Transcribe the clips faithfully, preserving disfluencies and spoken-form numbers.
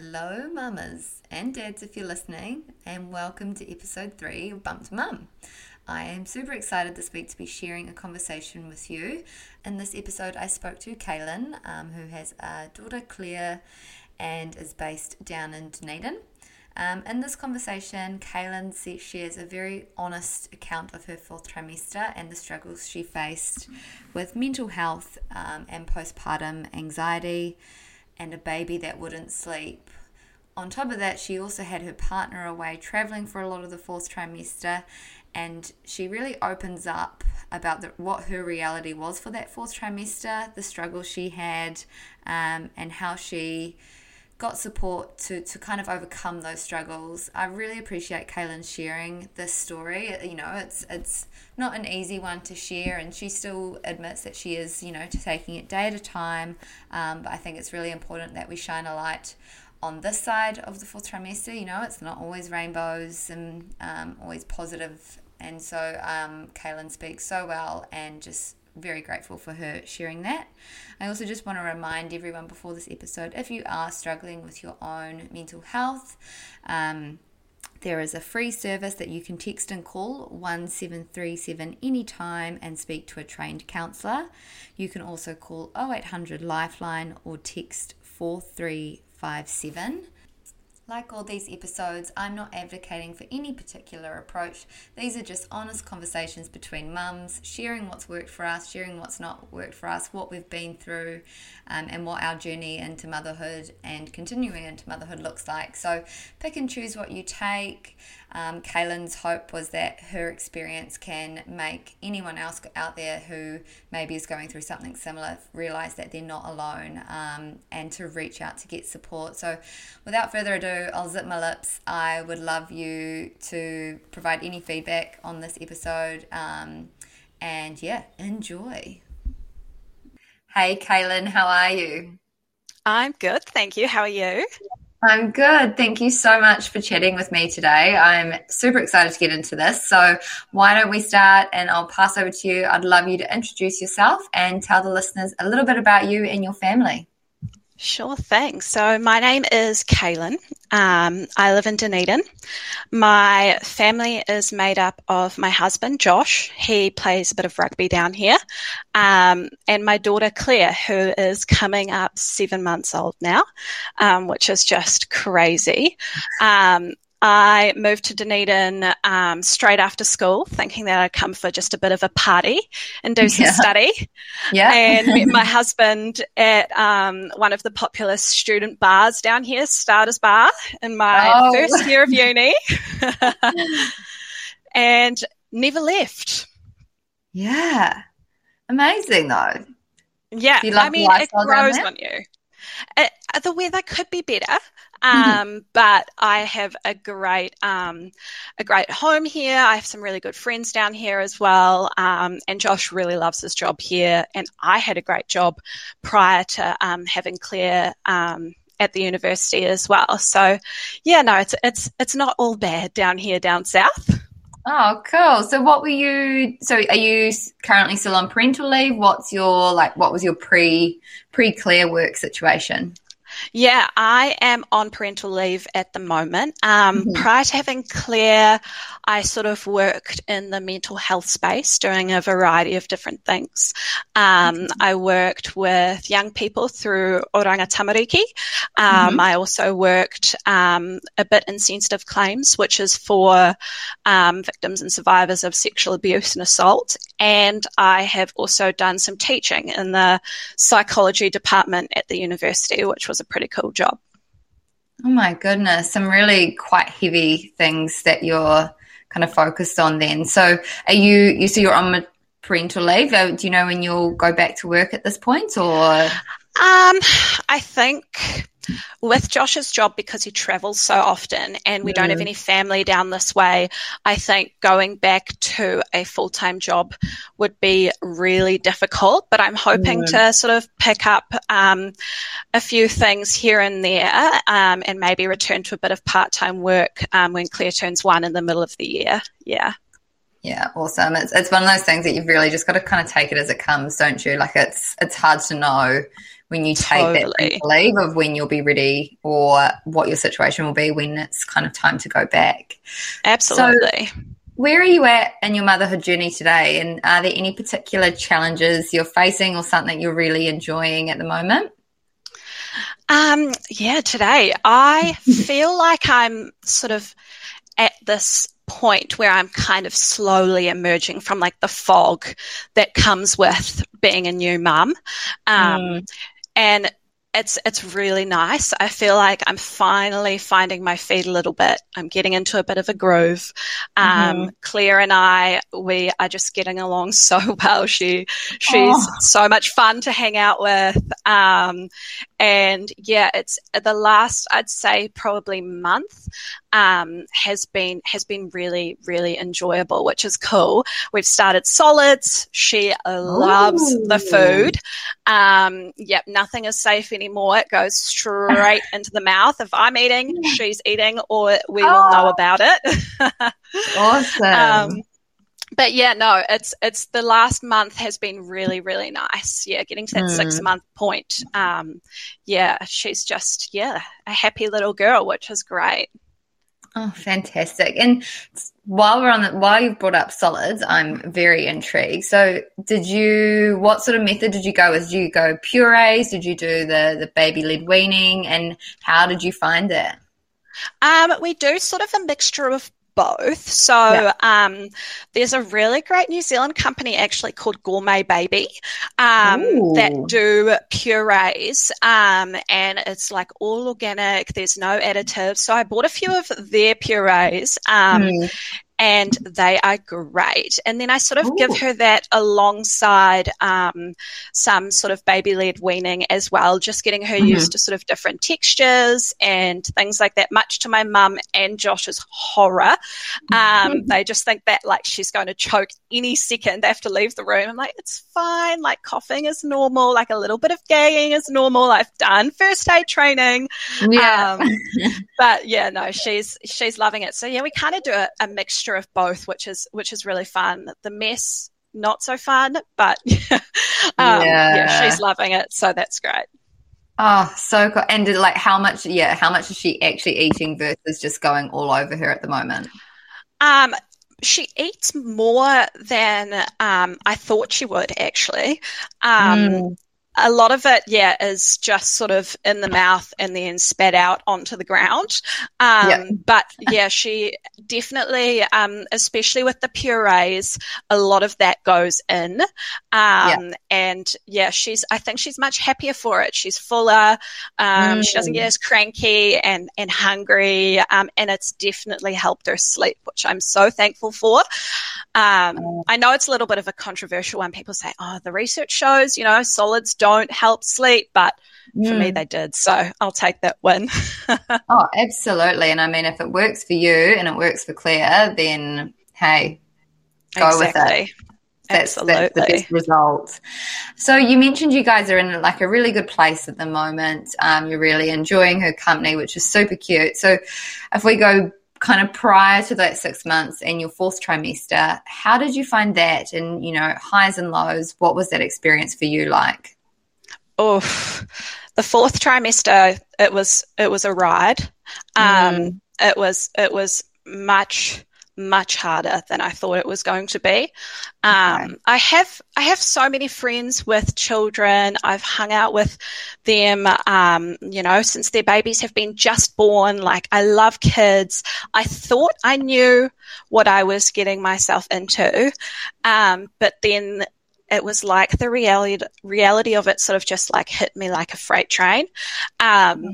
Hello mamas and dads if you're listening, and welcome to episode three of Bumped Mum. I am super excited this week to be sharing a conversation with you. In this episode I spoke to Caylin, um, who has a daughter Claire and is based down in Dunedin. Um, in this conversation, Caylin shares a very honest account of her fourth trimester and the struggles she faced with mental health um, and postpartum anxiety and a baby that wouldn't sleep. On top of that, she also had her partner away traveling for a lot of the fourth trimester, and she really opens up about the, what her reality was for that fourth trimester, the struggles she had, um, and how she got support to, to kind of overcome those struggles. I really appreciate Caylin sharing this story. You know, it's it's not an easy one to share, and she still admits that she is, you know, taking it day at a time. Um, but I think it's really important that we shine a light on this side of the fourth trimester. You know, it's not always rainbows and um, always positive. And so um, Caylin speaks so well, and just very grateful for her sharing that. I also just want to remind everyone before this episode, if you are struggling with your own mental health, um, there is a free service that you can text and call one seven three seven anytime and speak to a trained counsellor. You can also call oh eight hundred Lifeline or text four three five seven. Like all these episodes, I'm not advocating for any particular approach. These are just honest conversations between mums, sharing what's worked for us, sharing what's not worked for us, what we've been through, um, and what our journey into motherhood and continuing into motherhood looks like. So pick and choose what you take. Um, Caylin's hope was that her experience can make anyone else out there who maybe is going through something similar realize that they're not alone, um, and to reach out to get support. So without further ado, I'll zip my lips. I would love you to provide any feedback on this episode, um, and yeah, enjoy. Hey Caylin, how are you? I'm good, thank you. How are you? I'm good. Thank you so much for chatting with me today. I'm super excited to get into this. So why don't we start, and I'll pass over to you. I'd love you to introduce yourself and tell the listeners a little bit about you and your family. Sure thing. So my name is Caylin. Um, I live in Dunedin. My family is made up of my husband, Josh. He plays a bit of rugby down here. Um, and my daughter, Claire, who is coming up seven months old now, um, which is just crazy. Um, I moved to Dunedin um, straight after school, thinking that I'd come for just a bit of a party and do some yeah. study. Yeah. And met my husband at um, one of the popular student bars down here, Starters Bar, in my oh. first year of uni. And never left. Yeah. Amazing, though. Yeah. Do you love I mean, it grows on you. It, the weather could be better. Um, mm-hmm. But I have a great, um, a great home here. I have some really good friends down here as well. Um, and Josh really loves his job here. And I had a great job prior to, um, having Claire, um, at the university as well. So yeah, no, it's, it's, it's not all bad down here, down south. Oh, cool. So what were you, so are you currently still on parental leave? What's your, like, what was your pre, pre Claire work situation? Yeah, I am on parental leave at the moment. Um, mm-hmm. Prior to having Claire, I sort of worked in the mental health space doing a variety of different things. Um, mm-hmm. I worked with young people through Oranga Tamariki. Um, mm-hmm. I also worked um, a bit in sensitive claims, which is for um, victims and survivors of sexual abuse and assault. And I have also done some teaching in the psychology department at the university, which was a pretty cool job. Oh my goodness, some really quite heavy things that you're kind of focused on then. So are you, you so you're on parental leave. Do you know when you'll go back to work at this point, or? Um, I think with Josh's job, because he travels so often and we mm. don't have any family down this way, I think going back to a full-time job would be really difficult, but I'm hoping mm. to sort of pick up um, a few things here and there, um, and maybe return to a bit of part-time work um, when Claire turns one in the middle of the year. Yeah. Yeah, awesome. It's it's one of those things that you've really just got to kind of take it as it comes, don't you? Like it's it's hard to know when you take totally. that leave of when you'll be ready or what your situation will be when it's kind of time to go back. Absolutely. So where are you at in your motherhood journey today, and are there any particular challenges you're facing or something you're really enjoying at the moment? Um, yeah, today I feel like I'm sort of at this point where I'm kind of slowly emerging from like the fog that comes with being a new mum. Um, mm. And it's it's really nice. I feel like I'm finally finding my feet a little bit. I'm getting into a bit of a groove. Um, mm-hmm. Claire and I, we are just getting along so well. She she's oh. so much fun to hang out with. Um, and yeah, it's the last, I'd say probably month, um, has been has been really really enjoyable, which is cool. We've started solids. She loves Ooh. the food. Um, yep, nothing is safe anymore. anymore. It goes straight into the mouth. If I'm eating, she's eating, or we will oh, know about it. Awesome. Um, but yeah, no, it's it's the last month has been really, really nice. Yeah, getting to that mm. six month point. Um, yeah, she's just, yeah, a happy little girl, which is great. Oh, fantastic. And while we're on the, while you've brought up solids, I'm very intrigued. So did you, what sort of method did you go with? Did you go purees? Did you do the, the baby-led weaning? And how did you find it? Um, we do sort of a mixture of both. So yeah. um, there's a really great New Zealand company actually called Gourmet Baby um, that do purees, um, and it's like all organic. There's no additives. So I bought a few of their purees um, mm. and they are great. And then I sort of Ooh. give her that alongside um, some sort of baby-led weaning as well, just getting her mm-hmm. used to sort of different textures and things like that, much to my mum and Josh's horror. Um, mm-hmm. They just think that, like, she's going to choke any second. They have to leave the room. I'm like, it's fine. Like, coughing is normal. Like, a little bit of gagging is normal. I've done first aid training. Yeah. Um, but, yeah, no, she's she's loving it. So, yeah, we kind of do a, a mixture of both, which is which is really fun. The mess, not so fun, but um, yeah. yeah, she's loving it, so that's great. Oh, so cool. And did, like, how much? Yeah, how much is she actually eating versus just going all over her at the moment? Um, she eats more than um I thought she would actually. Um. Mm. A lot of it, yeah, is just sort of in the mouth and then spat out onto the ground. Um, yeah. But, yeah, she definitely, um, especially with the purees, a lot of that goes in. Um, yeah. And, yeah, she's. I think she's much happier for it. She's fuller. Um, mm. She doesn't get as cranky and, and hungry. Um, and it's definitely helped her sleep, which I'm so thankful for. Um, I know it's a little bit of a controversial one. People say, oh, the research shows, you know, solids don't help sleep, but mm. for me they did. So I'll take that win. Oh, absolutely. And I mean, if it works for you and it works for Claire, then hey, go exactly. with it. That's, Absolutely. that's the best result. So you mentioned you guys are in like a really good place at the moment. Um, you're really enjoying her company, which is super cute. So if we go kind of prior to that six months and your fourth trimester, how did you find that? And, you know, highs and lows, what was that experience for you like? Oh, the fourth trimester, it was, it was a ride. Um, mm. It was, it was much, much harder than I thought it was going to be. Um, okay. I have, I have so many friends with children. I've hung out with them, um, you know, since their babies have been just born. Like, I love kids. I thought I knew what I was getting myself into. Um, but then it was like the reality, reality of it sort of just like hit me like a freight train. Um, mm-hmm.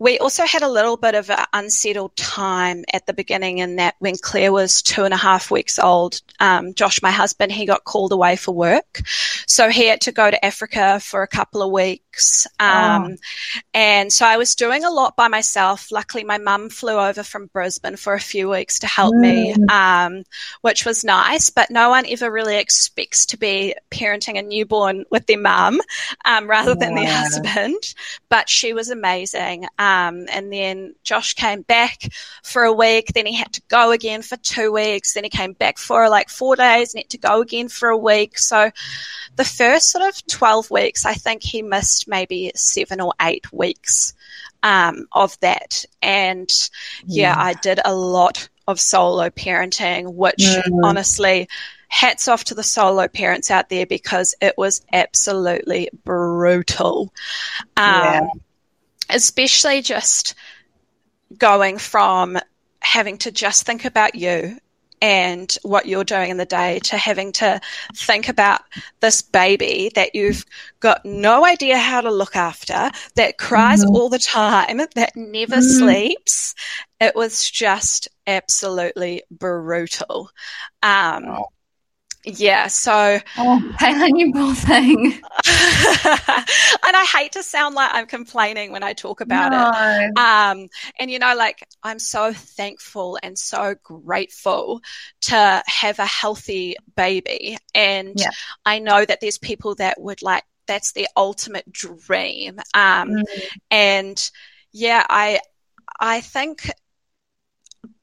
We also had a little bit of an unsettled time at the beginning in that when Claire was two and a half weeks old, um, Josh, my husband, he got called away for work. So he had to go to Africa for a couple of weeks. Um, oh. And so I was doing a lot by myself. Luckily, my mum flew over from Brisbane for a few weeks to help mm. me, um, which was nice. But no one ever really expects to be parenting a newborn with their mum um, rather than yeah. their husband. But she was amazing. Um, and then Josh came back for a week. Then he had to go again for two weeks. Then he came back for like four days and had to go again for a week. So the first sort of twelve weeks, I think he missed first maybe seven or eight weeks um, of that. And yeah. yeah, I did a lot of solo parenting, which mm. honestly, hats off to the solo parents out there, because it was absolutely brutal. Um, yeah. Especially just going from having to just think about you and what you're doing in the day to having to think about this baby that you've got no idea how to look after, that cries mm-hmm. all the time, that never mm-hmm. sleeps. It was just absolutely brutal. Um, wow. Yeah, so... Oh, Caylin, you poor thing. And I hate to sound like I'm complaining when I talk about no. it. Um, and, you know, like, I'm so thankful and so grateful to have a healthy baby. And yeah. I know that there's people that would, like, that's their ultimate dream. Um, mm-hmm. And, yeah, I, I think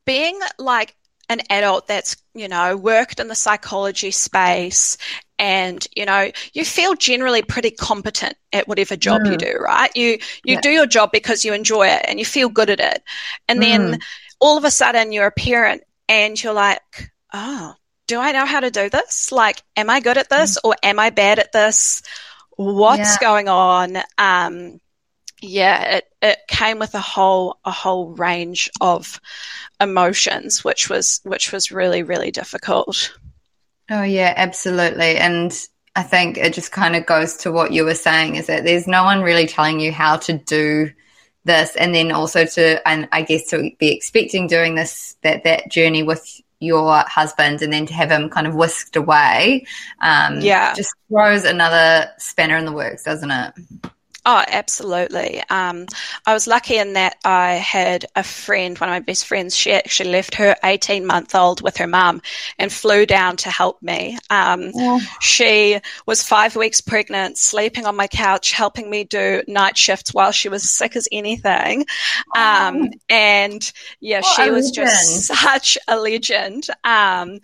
being, like, an adult that's, you know, worked in the psychology space and, you know, you feel generally pretty competent at whatever job mm. you do, right? You you yeah. do your job because you enjoy it and you feel good at it. And mm. then all of a sudden you're a parent and you're like, oh, do I know how to do this? Like, am I good at this mm. or am I bad at this? What's yeah. going on? Um Yeah, it, it came with a whole a whole range of emotions, which was which was really, really difficult. Oh, yeah, absolutely. And I think it just kind of goes to what you were saying, is that there's no one really telling you how to do this, and then also to, and I guess to be expecting doing this, that, that journey with your husband, and then to have him kind of whisked away. Um, yeah. Just throws another spanner in the works, doesn't it? Oh, absolutely. Um, I was lucky in that I had a friend, one of my best friends, she actually left her eighteen-month-old with her mum and flew down to help me. Um, yeah. She was five weeks pregnant, sleeping on my couch, helping me do night shifts while she was sick as anything. Um, oh. And, yeah, what she was legend. Just such a legend. Um,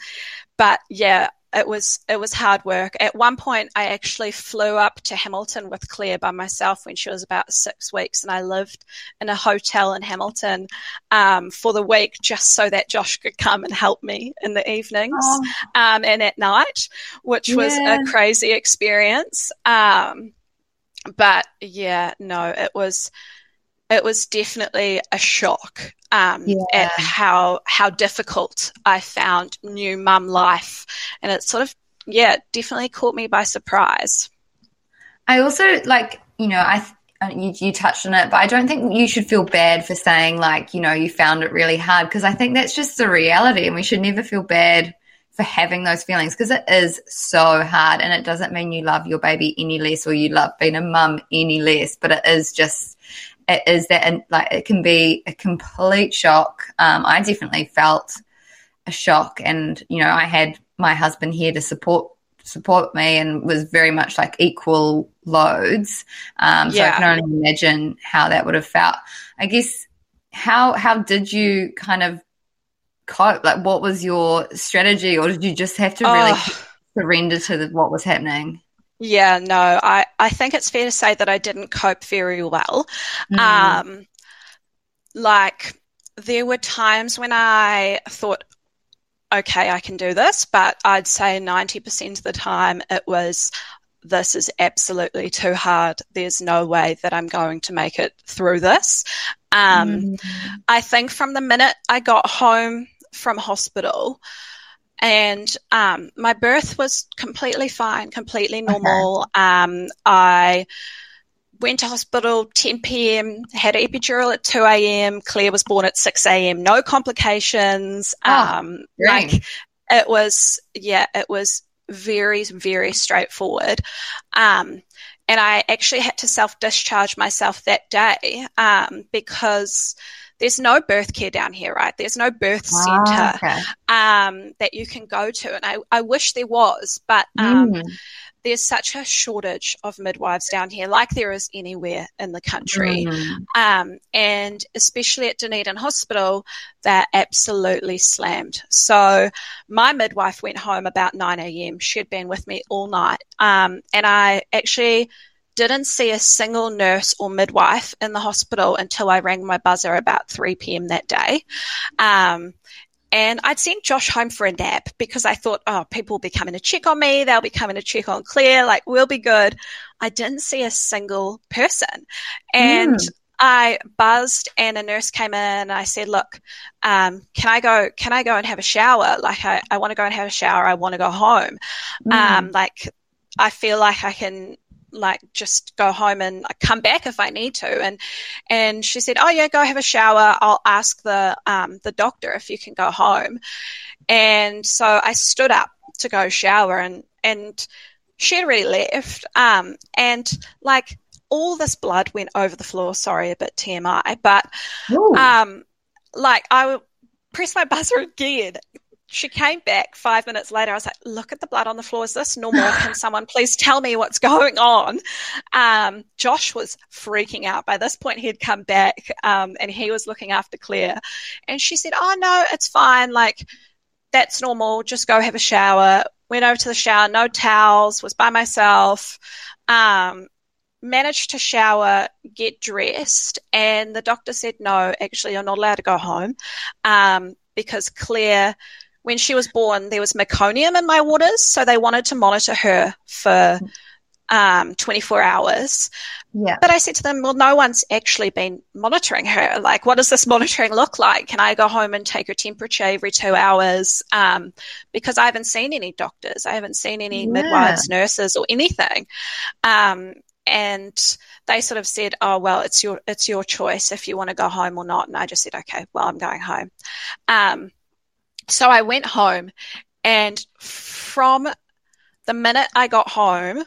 but, yeah. It was it was hard work. At one point, I actually flew up to Hamilton with Claire by myself when she was about six weeks, and I lived in a hotel in Hamilton um, for the week just so that Josh could come and help me in the evenings oh. um, and at night, which yeah. was a crazy experience. Um, but yeah, no, it was it was definitely a shock. Um, yeah. at how how difficult I found new mum life, and it sort of yeah definitely caught me by surprise. I also like you know I you, you touched on it, but I don't think you should feel bad for saying like you know you found it really hard, because I think that's just the reality, and we should never feel bad for having those feelings, because it is so hard, and it doesn't mean you love your baby any less or you love being a mum any less, but it is just. It is that, and like it can be a complete shock. Um, I definitely felt a shock, and you know, I had my husband here to support support me, and was very much like equal loads. Um, yeah. So I can only imagine how that would have felt. I guess how how did you kind of cope? Like, what was your strategy, or did you just have to really oh. surrender to the, what was happening? Yeah, no, I, I think it's fair to say that I didn't cope very well. Mm. Um, like there were times when I thought, okay, I can do this, but I'd say ninety percent of the time it was, this is absolutely too hard. There's no way that I'm going to make it through this. Um, mm. I think from the minute I got home from hospital, and um, my birth was completely fine, completely normal. Okay. Um, I went to hospital ten p.m., had epidural at two a.m. Claire was born at six a.m., no complications. Oh, um, like it was, yeah, it was very, very straightforward. Um, and I actually had to self-discharge myself that day um, because – there's no birth care down here, right? There's no birth oh, centre okay. um, that you can go to. And I, I wish there was, but um, mm. there's such a shortage of midwives down here, like there is anywhere in the country. Mm. Um, and especially at Dunedin Hospital, they're absolutely slammed. So my midwife went home about nine a.m. She'd been with me all night. Um, and I actually didn't see a single nurse or midwife in the hospital until I rang my buzzer about three p.m. that day. Um, and I'd sent Josh home for a nap because I thought, oh, people will be coming to check on me. They'll be coming to check on Claire. Like, we'll be good. I didn't see a single person. And mm. I buzzed and a nurse came in and I said, look, um, can I go, can I go and have a shower? Like, I, I want to go and have a shower. I want to go home. Mm. Um, like, I feel like I can, like, just go home and come back if I need to. And, and she said, oh yeah, go have a shower. I'll ask the, um, the doctor if you can go home. And so I stood up to go shower and, and she already left. Um, and like, all this blood went over the floor. Sorry, a bit T M I, but Ooh. um, like I pressed my buzzer again. She came back five minutes later. I was like, "Look at the blood on the floor. Is this normal? Can someone please tell me what's going on?" Um, Josh was freaking out. By this point, he had come back um, and he was looking after Claire. And she said, "Oh no, it's fine. Like, that's normal. Just go have a shower." Went over to the shower. No towels. Was by myself. Um, managed to shower, get dressed, and the doctor said, no, actually you're not allowed to go home um, because Claire, when she was born, there was meconium in my waters, so they wanted to monitor her for um, twenty-four hours. Yeah. But I said to them, well, no one's actually been monitoring her. Like, what does this monitoring look like? Can I go home and take her temperature every two hours? Um, because I haven't seen any doctors. I haven't seen any yeah. midwives, nurses, or anything. Um And they sort of said, oh, well, it's your it's your choice if you want to go home or not. And I just said, okay, well, I'm going home. Um, so I went home. And from the minute I got home,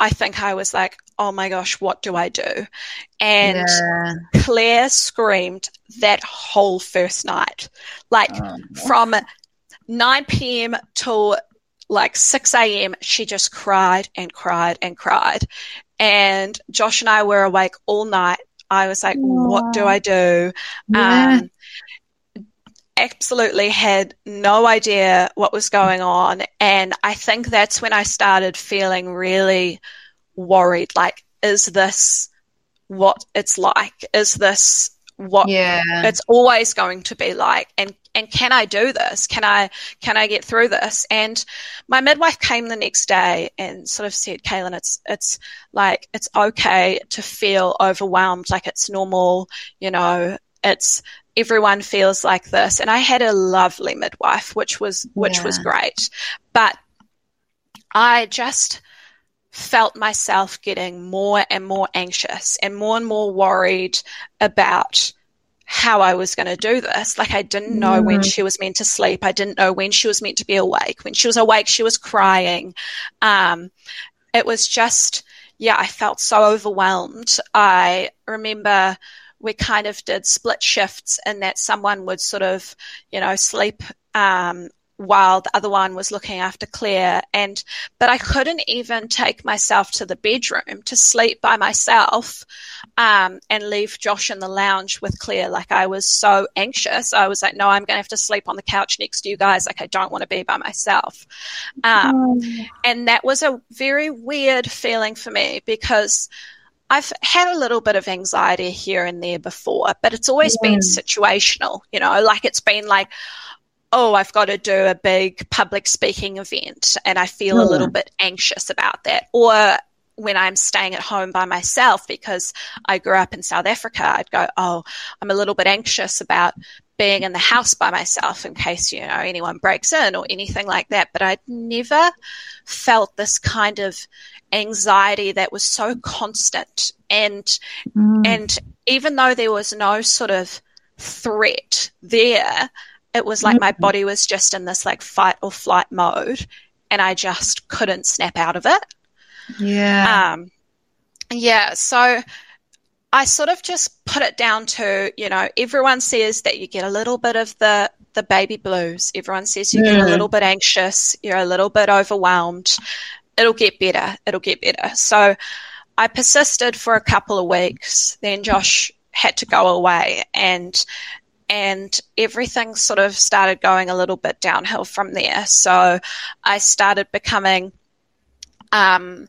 I think I was like, oh, my gosh, what do I do? And yeah. Claire screamed that whole first night, like um. from nine p.m. till like six a.m., she just cried and cried and cried. And Josh and I were awake all night. I was like, yeah. what do I do? Yeah. Um, absolutely had no idea what was going on. And I think that's when I started feeling really worried. Like, is this what it's like? Is this what yeah. it's always going to be like? And And can I do this? Can I can I get through this? And my midwife came the next day and sort of said, Caylin, it's it's like it's okay to feel overwhelmed, like it's normal, you know, it's everyone feels like this. And I had a lovely midwife, which was which yeah. was great. But I just felt myself getting more and more anxious and more and more worried about how I was going to do this. Like, I didn't know mm. when she was meant to sleep. I didn't know when she was meant to be awake. When she was awake, she was crying. Um, it was just, yeah, I felt so overwhelmed. I remember we kind of did split shifts in that someone would sort of, you know, sleep um, while the other one was looking after Claire. And, but I couldn't even take myself to the bedroom to sleep by myself. Um, and leave Josh in the lounge with Claire. Like, I was so anxious. I was like, no, I'm going to have to sleep on the couch next to you guys. Like, I don't want to be by myself. Um, oh. And that was a very weird feeling for me because I've had a little bit of anxiety here and there before, but it's always yeah. been situational, you know, like it's been like, oh, I've got to do a big public speaking event and I feel oh. a little bit anxious about that. Or when I'm staying at home by myself, because I grew up in South Africa, I'd go, oh, I'm a little bit anxious about being in the house by myself in case, you know, anyone breaks in or anything like that. But I'd never felt this kind of anxiety that was so constant. And, mm. and even though there was no sort of threat there, it was like mm. my body was just in this like fight or flight mode and I just couldn't snap out of it. Yeah. Um, yeah. So I sort of just put it down to, you know, everyone says that you get a little bit of the, the baby blues. Everyone says you yeah. get a little bit anxious. You're a little bit overwhelmed. It'll get better. It'll get better. So I persisted for a couple of weeks. Then Josh had to go away and, and everything sort of started going a little bit downhill from there. So I started becoming, um,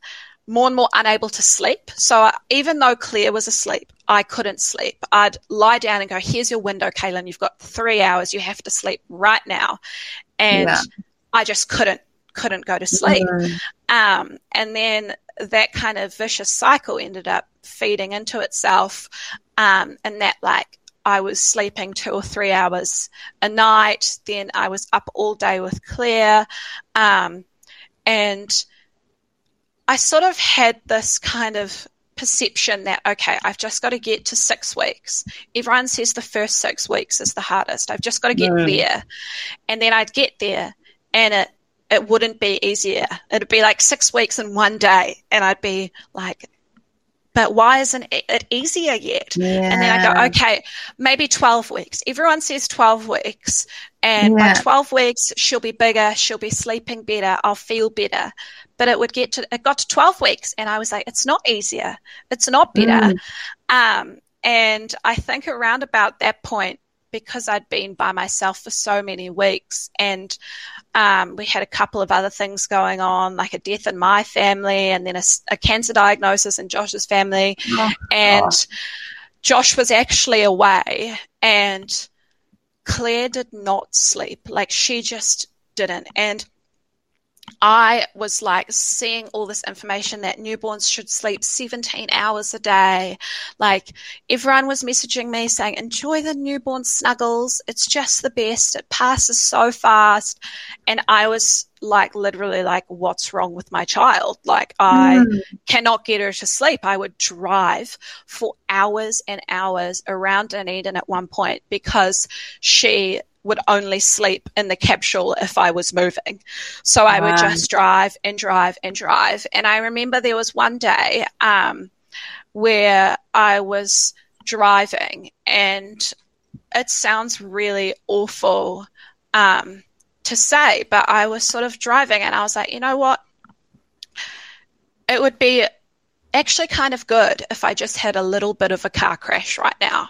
more and more unable to sleep. So I, even though Claire was asleep, I couldn't sleep. I'd lie down and go, here's your window, Caylin. You've got three hours. You have to sleep right now. And yeah. I just couldn't, couldn't go to sleep. Mm. Um, and then that kind of vicious cycle ended up feeding into itself. Um, and that like, I was sleeping two or three hours a night. Then I was up all day with Claire. Um, and I sort of had this kind of perception that, okay, I've just got to get to six weeks. Everyone says the first six weeks is the hardest. I've just got to get mm. there. And then I'd get there and it, it wouldn't be easier. It'd be like six weeks and one day. And I'd be like, but why isn't it easier yet? Yeah. And then I go, okay, maybe twelve weeks. Everyone says twelve weeks. And yeah. by twelve weeks, she'll be bigger. She'll be sleeping better. I'll feel better. But it would get to, it got to twelve weeks. And I was like, it's not easier. It's not better. Mm. Um, and I think around about that point, because I'd been by myself for so many weeks and um, we had a couple of other things going on, like a death in my family and then a, a cancer diagnosis in Josh's family. Oh, and God. Josh was actually away and Claire did not sleep. Like she just didn't. And I was like seeing all this information that newborns should sleep seventeen hours a day. Like everyone was messaging me saying, enjoy the newborn snuggles. It's just the best. It passes so fast. And I was like, literally like, what's wrong with my child? Like I mm. cannot get her to sleep. I would drive for hours and hours around Dunedin at one point because she would only sleep in the capsule if I was moving. So I would just drive and drive and drive. And I remember there was one day um, where I was driving and it sounds really awful um, to say, but I was sort of driving and I was like, you know what? It would be actually kind of good if I just had a little bit of a car crash right now.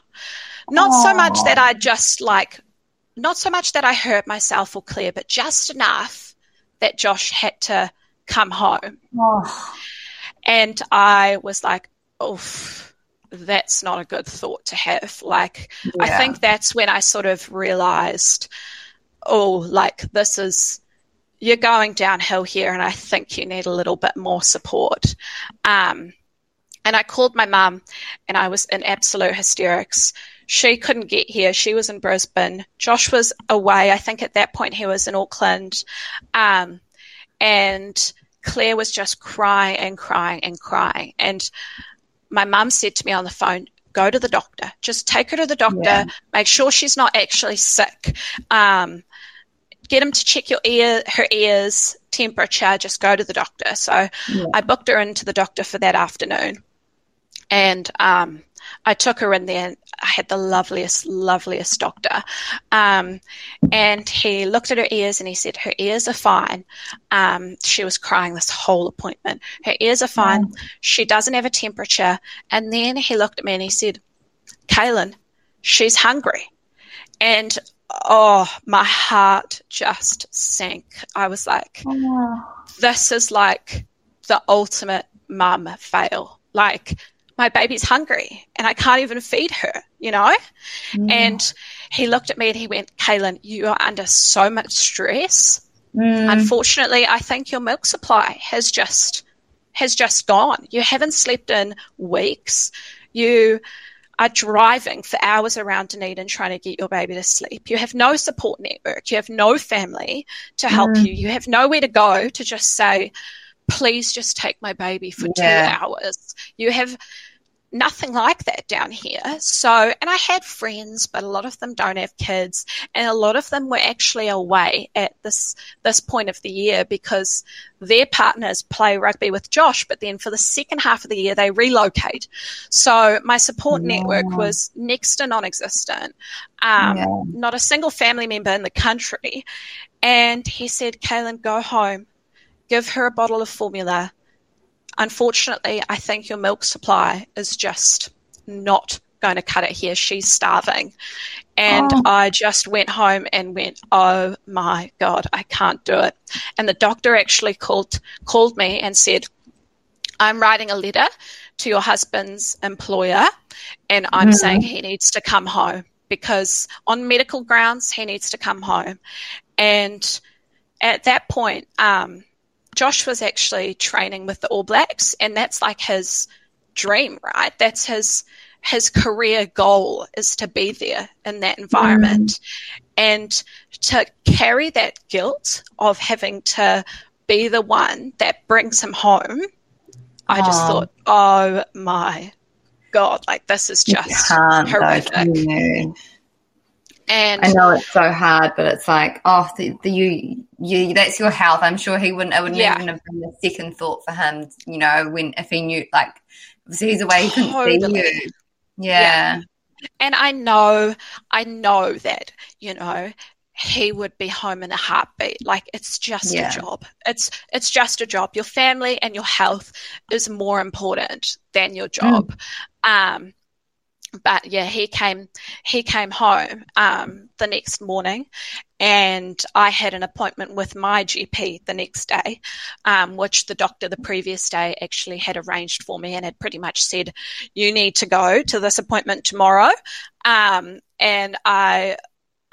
Not Aww. so much that I just like, Not so much that I hurt myself or Claire, but just enough that Josh had to come home. Oh. And I was like, oof, that's not a good thought to have. Like, yeah. I think that's when I sort of realized, oh, like this is, you're going downhill here and I think you need a little bit more support. Um, and I called my mum and I was in absolute hysterics. She couldn't get here. She was in Brisbane. Josh was away. I think at that point he was in Auckland. Um, and Claire was just crying and crying and crying. And my mum said to me on the phone, go to the doctor. Just take her to the doctor. Yeah. Make sure she's not actually sick. Um, get him to check your ear, her ears, temperature. Just go to the doctor. So yeah. I booked her into the doctor for that afternoon. And um I took her in there and I had the loveliest, loveliest doctor. Um, and he looked at her ears and he said, her ears are fine. Um, she was crying this whole appointment. Her ears are fine. Mm. She doesn't have a temperature. And then he looked at me and he said, Caylin, she's hungry. And, oh, my heart just sank. I was like, oh, wow. This is like the ultimate mum fail. Like, my baby's hungry and I can't even feed her, you know? Mm. And he looked at me and he went, Caylin, you are under so much stress. Mm. Unfortunately, I think your milk supply has just has just gone. You haven't slept in weeks. You are driving for hours around Dunedin trying to get your baby to sleep. You have no support network. You have no family to help mm. you. You have nowhere to go to just say, please just take my baby for yeah. two hours. You have nothing like that down here. So, and I had friends, but a lot of them don't have kids, and a lot of them were actually away at this this point of the year because their partners play rugby with Josh, but then for the second half of the year they relocate. So my support yeah. network was next to non-existent, um, yeah. not a single family member in the country. And he said, Caylin, go home, give her a bottle of formula. Unfortunately, I think your milk supply is just not going to cut it here. She's starving. And oh. I just went home and went, oh, my God, I can't do it. And the doctor actually called called me and said, I'm writing a letter to your husband's employer and I'm mm-hmm. saying he needs to come home because on medical grounds he needs to come home. And at that point, um, Josh was actually training with the All Blacks, and that's like his dream, right? That's his his career goal, is to be there in that environment. Mm. And to carry that guilt of having to be the one that brings him home, I just oh. thought, oh, my God, like this is just horrific. Though, and I know it's so hard, but it's like, oh, the, the, you, you, that's your health. I'm sure he wouldn't, it wouldn't yeah. even have been a second thought for him, you know, when, if he knew, like, so he's away, he couldn't totally. see you. Yeah. yeah. And I know, I know that, you know, he would be home in a heartbeat. Like, it's just yeah. a job. It's it's just a job. Your family and your health is more important than your job. Mm. Um, but yeah, he came he came home um, the next morning, and I had an appointment with my G P the next day, um, which the doctor the previous day actually had arranged for me and had pretty much said, you need to go to this appointment tomorrow. Um, and I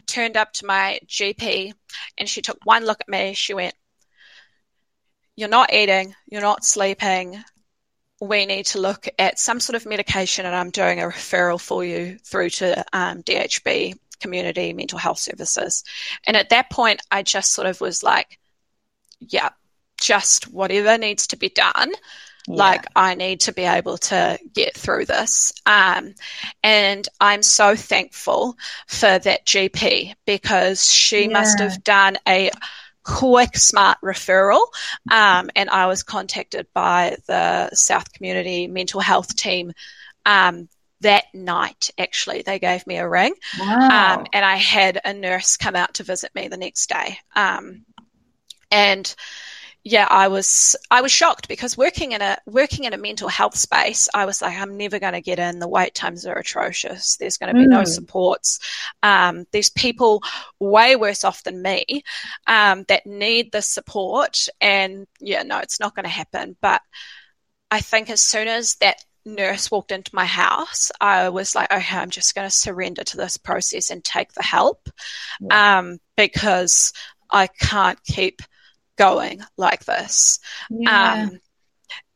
turned up to my G P, and she took one look at me. She went, you're not eating, you're not sleeping, we need to look at some sort of medication, and I'm doing a referral for you through to um, D H B, Community Mental Health Services. And at that point, I just sort of was like, yeah, just whatever needs to be done. Yeah. Like, I need to be able to get through this. Um, and I'm so thankful for that G P, because she yeah. must have done a quick smart referral, um, and I was contacted by the South Community Mental Health team um, that night. Actually, they gave me a ring. Wow. Um, and I had a nurse come out to visit me the next day, um, and yeah, I was I was shocked, because working in a working in a mental health space, I was like, I'm never going to get in. The wait times are atrocious. There's going to be mm. no supports. Um, there's people way worse off than me um, that need the support, and yeah, no, it's not going to happen. But I think as soon as that nurse walked into my house, I was like, okay, I'm just going to surrender to this process and take the help, yeah. um, because I can't keep going like this. Yeah. Um,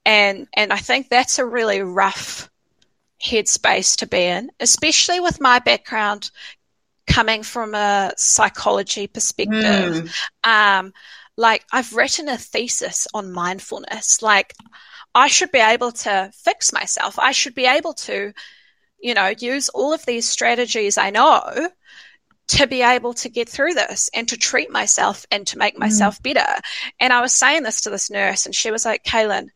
and and I think that's a really rough headspace to be in, especially with my background coming from a psychology perspective. Mm. Um, like, I've written a thesis on mindfulness. Like, I should be able to fix myself. I should be able to, you know, use all of these strategies I know to be able to get through this and to treat myself and to make myself mm. better. And I was saying this to this nurse, and she was like, Caylin,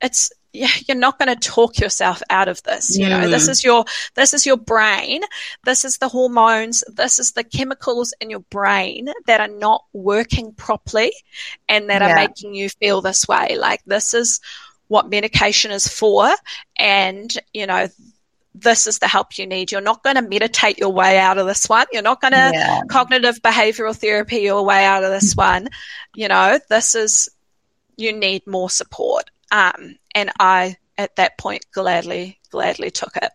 it's, you're not going to talk yourself out of this. Mm. You know, this is your, this is your brain. This is the hormones. This is the chemicals in your brain that are not working properly and that yeah. are making you feel this way. Like, this is what medication is for. And, you know, this is the help you need. You're not going to meditate your way out of this one. You're not going to yeah. cognitive behavioral therapy your way out of this one. You know, this is, you need more support. Um, and I, at that point, gladly, gladly took it.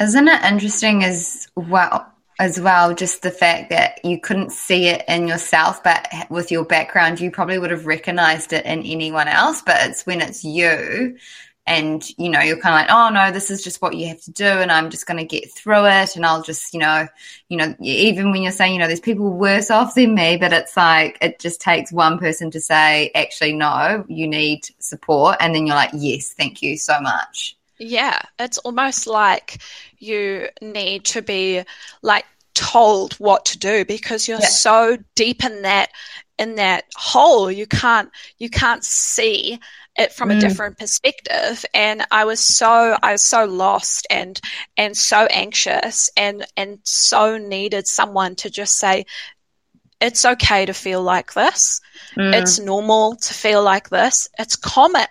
Isn't it interesting as well, as well, just the fact that you couldn't see it in yourself, but with your background, you probably would have recognized it in anyone else, but it's when it's you. And, you know, you're kind of like, oh, no, this is just what you have to do, and I'm just going to get through it, and I'll just, you know, you know, even when you're saying, you know, there's people worse off than me, but it's like it just takes one person to say, actually, no, you need support. And then you're like, yes, thank you so much. Yeah, it's almost like you need to be, like, told what to do, because you're yeah. so deep in that in that hole, you can't you can't see it from mm. a different perspective. And I was so I was so lost and and so anxious and and so needed someone to just say, it's okay to feel like this. Mm. It's normal to feel like this. It's common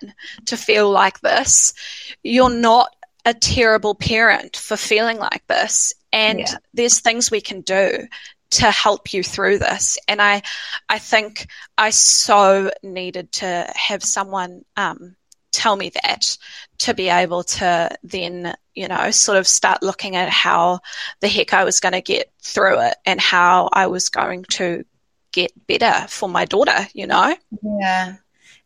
to feel like this. You're not a terrible parent for feeling like this. And yeah. there's things we can do to help you through this. And I I think I so needed to have someone um, tell me that, to be able to then, you know, sort of start looking at how the heck I was going to get through it and how I was going to get better for my daughter, you know? Yeah.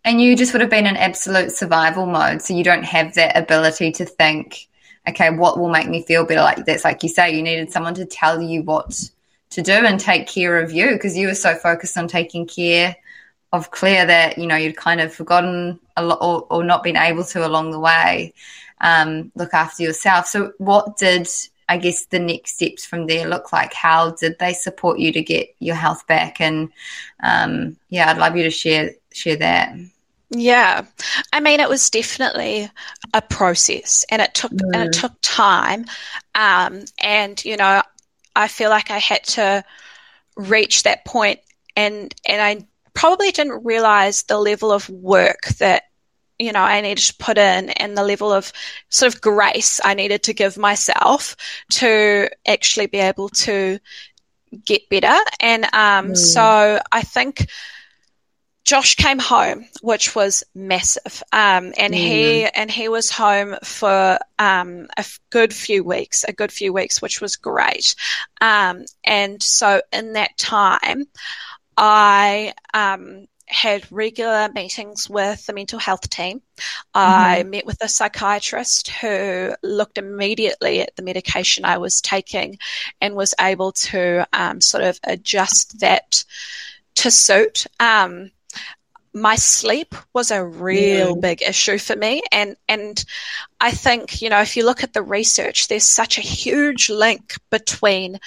And you just would have been in absolute survival mode, so you don't have that ability to think, okay, what will make me feel better? Like that's like you say, you needed someone to tell you what to do and take care of you, because you were so focused on taking care of Claire that, you know, you'd kind of forgotten a lot, or, or not been able to along the way um, look after yourself. So what did, I guess, the next steps from there look like? How did they support you to get your health back? And, um, yeah, I'd love you to share share that. Yeah. I mean, it was definitely a process, and it took mm. and it took time. Um, and, you know, I feel like I had to reach that point, and, and I probably didn't realize the level of work that, you know, I needed to put in, and the level of sort of grace I needed to give myself to actually be able to get better. And um, mm. so I think Josh came home, which was massive, um, and mm. he and he was home for um, a good few weeks, a good few weeks, which was great. Um, and so in that time, I um, had regular meetings with the mental health team. I mm-hmm. met with a psychiatrist who looked immediately at the medication I was taking and was able to um, sort of adjust that to suit. Um, my sleep was a real yeah. big issue for me. And, and I think, you know, if you look at the research, there's such a huge link between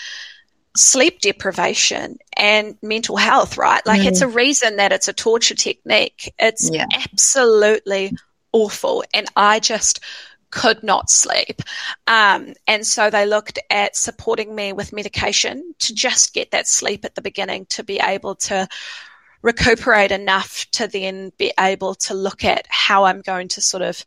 sleep deprivation and mental health, right? Like mm. it's a reason that it's a torture technique. It's yeah. absolutely awful. And I just could not sleep. Um, and so they looked at supporting me with medication to just get that sleep at the beginning, to be able to recuperate enough to then be able to look at how I'm going to sort of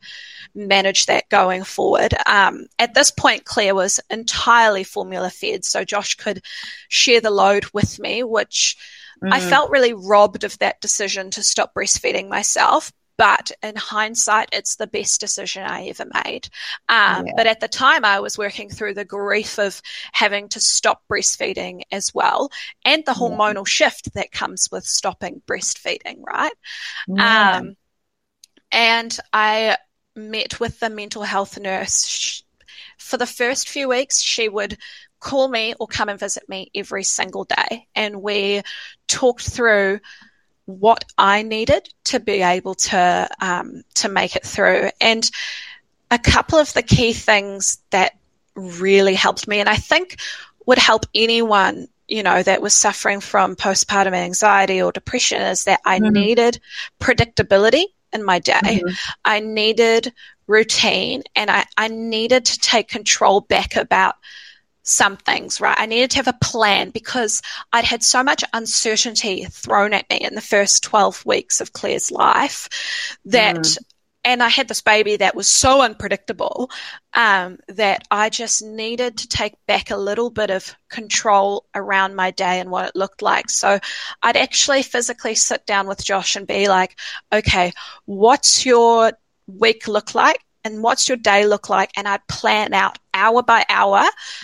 manage that going forward. Um, at this point, Claire was entirely formula fed, so Josh could share the load with me, which mm-hmm. I felt really robbed of that decision to stop breastfeeding myself. But in hindsight, it's the best decision I ever made. Um, yeah. But at the time, I was working through the grief of having to stop breastfeeding as well, and the hormonal yeah. shift that comes with stopping breastfeeding, right? Yeah. Um, and I met with the mental health nurse. She, for the first few weeks, she would call me or come and visit me every single day, and we talked through what I needed to be able to um, to make it through. And a couple of the key things that really helped me, and I think would help anyone, you know, that was suffering from postpartum anxiety or depression, is that I mm-hmm. needed predictability in my day. Mm-hmm. I needed routine, and I, I needed to take control back about some things, right? I needed to have a plan, because I'd had so much uncertainty thrown at me in the first twelve weeks of Claire's life that, mm. and I had this baby that was so unpredictable um, that I just needed to take back a little bit of control around my day and what it looked like. So I'd actually physically sit down with Josh and be like, okay, what's your week look like? And what's your day look like? And I'd plan out hour by hour,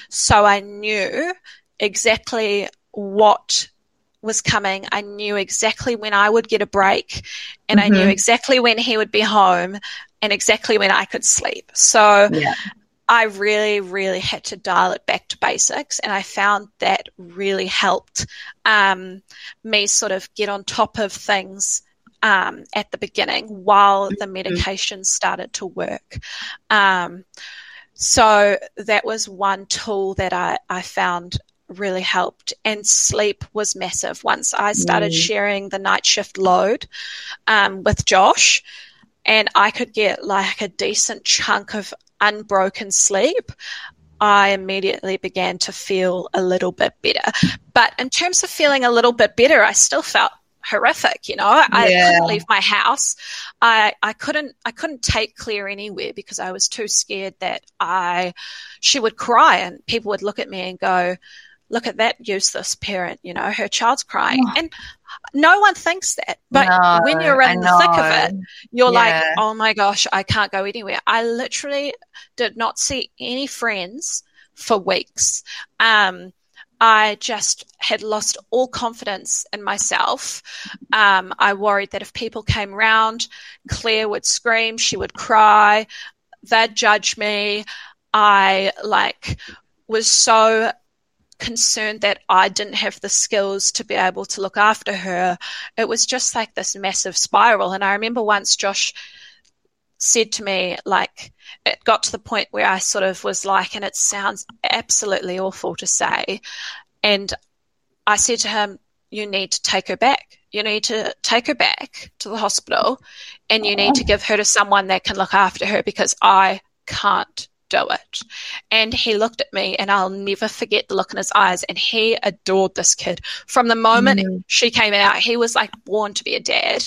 so I knew exactly what was coming. I knew exactly when I would get a break, and mm-hmm. I knew exactly when he would be home, and exactly when I could sleep. So yeah. I really, really had to dial it back to basics, and I found that really helped um, me sort of get on top of things Um, at the beginning, while the medication started to work. Um, so that was one tool that I, I found really helped. And sleep was massive. Once I started mm. sharing the night shift load um, with Josh, and I could get like a decent chunk of unbroken sleep, I immediately began to feel a little bit better. But in terms of feeling a little bit better, I still felt horrific, you know. I yeah. couldn't leave my house. I, I couldn't I couldn't take Claire anywhere, because I was too scared that I she would cry and people would look at me and go, look at that useless parent, you know, her child's crying. Oh. And no one thinks that. But no, when you're in I the know. thick of it, you're yeah. like, oh, my gosh, I can't go anywhere. I literally did not see any friends for weeks. Um, I just had lost all confidence in myself. Um, I worried that if people came round, Claire would scream, she would cry, they'd judge me. I, like, was so concerned that I didn't have the skills to be able to look after her. It was just like this massive spiral. And I remember once Josh said to me, like, it got to the point where I sort of was like, and it sounds absolutely awful to say, and I said to him, you need to take her back. You need to take her back to the hospital, and you need to give her to someone that can look after her, because I can't do it. And he looked at me, and I'll never forget the look in his eyes, and he adored this kid. From the moment mm. she came out, he was like born to be a dad.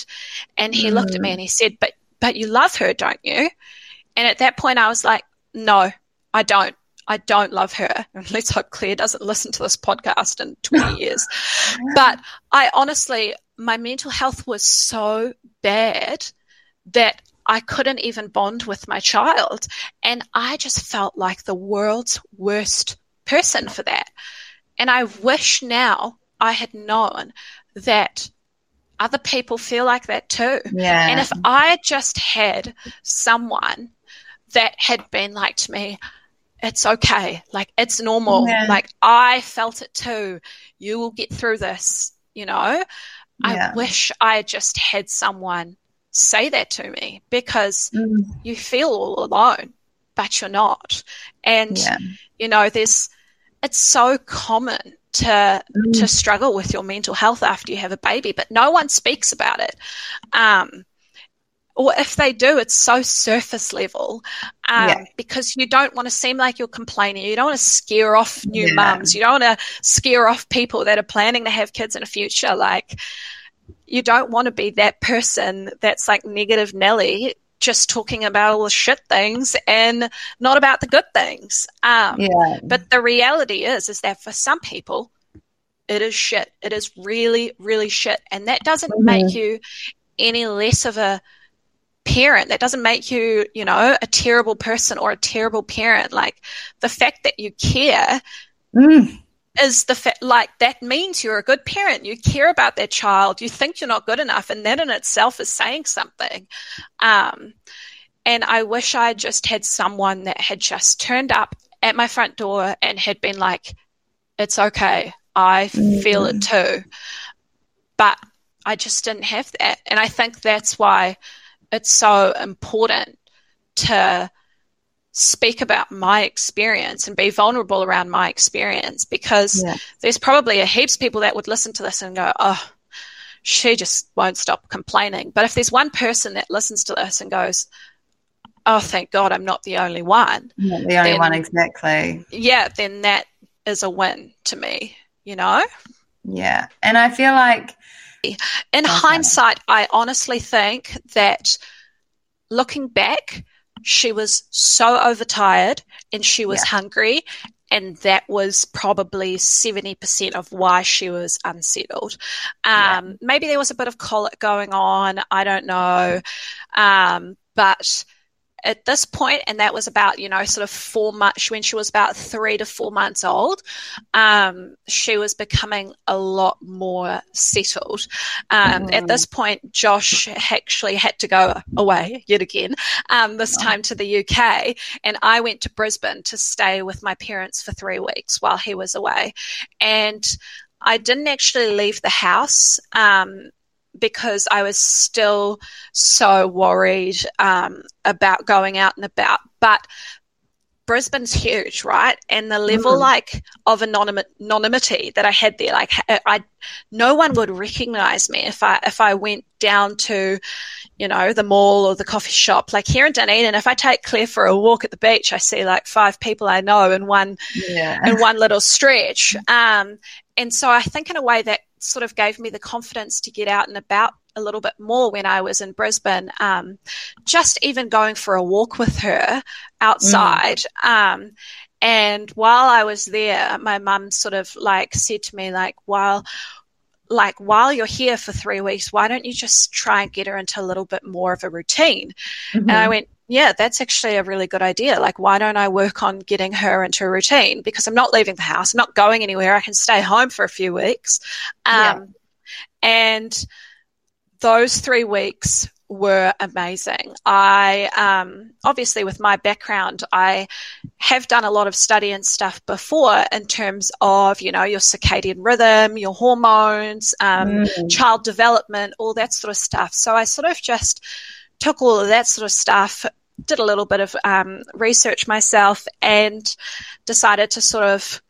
And he mm. looked at me and he said, but but you love her, don't you? And at that point I was like, no, I don't. I don't love her. And let's hope Claire doesn't listen to this podcast in twenty years. But I honestly, my mental health was so bad that I couldn't even bond with my child. And I just felt like the world's worst person for that. And I wish now I had known that other people feel like that too. Yeah. And if I just had someone that had been like to me, it's okay, like it's normal, yeah. like I felt it too, you will get through this, you know. Yeah. I wish I just had someone say that to me, because mm. you feel all alone, but you're not. And yeah. you know, there's it's so common to mm. to struggle with your mental health after you have a baby, but no one speaks about it, um or if they do, it's so surface level, um yeah. because you don't want to seem like you're complaining, you don't want to scare off new yeah. mums, you don't want to scare off people that are planning to have kids in the future. Like, you don't want to be that person that's like negative Nelly, just talking about all the shit things and not about the good things. Um, yeah. But the reality is, is that for some people, it is shit. It is really, really shit. And that doesn't mm-hmm. make you any less of a parent. That doesn't make you, you know, a terrible person or a terrible parent. Like, the fact that you care mm. is the fact, like, that means you're a good parent. You care about that child. You think you're not good enough, and that in itself is saying something. Um, and I wish I just had someone that had just turned up at my front door and had been like, it's okay, I feel mm-hmm. it too. But I just didn't have that. And I think that's why it's so important to speak about my experience and be vulnerable around my experience, because yeah. there's probably a heaps of people that would listen to this and go, oh, she just won't stop complaining. But if there's one person that listens to this and goes, oh, thank God I'm not the only one. Not the only then, one, exactly. Yeah, then that is a win to me, you know? Yeah, and I feel like... In okay. hindsight, I honestly think that looking back, she was so overtired and she was yeah. hungry, and that was probably seventy percent of why she was unsettled. Um, yeah. Maybe there was a bit of colic going on, I don't know. Um, but at this point, and that was about, you know, sort of four months, when she was about three to four months old, um, she was becoming a lot more settled. Um, mm. At this point, Josh actually had to go away yet again, um, this oh. time to the U K, and I went to Brisbane to stay with my parents for three weeks while he was away. And I didn't actually leave the house, um, because I was still so worried um, about going out and about. But Brisbane's huge, right? And the level mm-hmm. like of anonymity that I had there, like I, I, no one would recognise me if I if I went down to, you know, the mall or the coffee shop. Like here in Dunedin, if I take Claire for a walk at the beach, I see like five people I know in one yeah. in one little stretch. Um, and so I think in a way that sort of gave me the confidence to get out and about a little bit more when I was in Brisbane. Um, just even going for a walk with her outside. Mm. Um, And while I was there, my mum sort of like said to me, like, while like while you're here for three weeks, why don't you just try and get her into a little bit more of a routine? Mm-hmm. And I went, yeah, that's actually a really good idea. Like, why don't I work on getting her into a routine? Because I'm not leaving the house. I'm not going anywhere. I can stay home for a few weeks. Um, yeah. And those three weeks were amazing. I um, obviously, with my background, I have done a lot of study and stuff before in terms of, you know, your circadian rhythm, your hormones, um, mm. child development, all that sort of stuff. So I sort of just took all of that sort of stuff, did a little bit of um, research myself, and decided to sort of,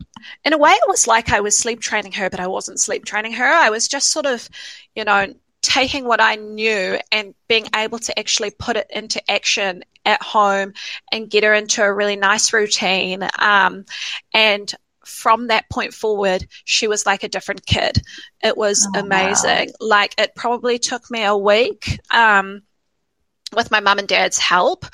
in a way, it was like I was sleep training her, but I wasn't sleep training her. I was just sort of, you know, taking what I knew and being able to actually put it into action at home and get her into a really nice routine. Um, and from that point forward, she was like a different kid. It was oh, amazing. Wow. Like, it probably took me a week, um, with my mum and dad's help,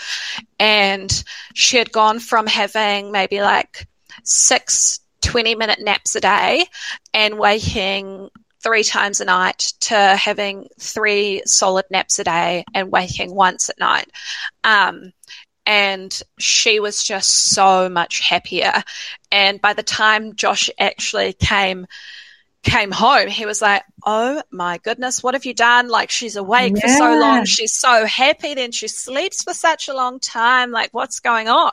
and she had gone from having maybe like six twenty-minute naps a day and waking three times a night to having three solid naps a day and waking once at night. Um, and she was just so much happier. And by the time Josh actually came came home, he was like, oh my goodness, what have you done? Like, she's awake yeah. for so long, she's so happy, then she sleeps for such a long time, like, what's going on?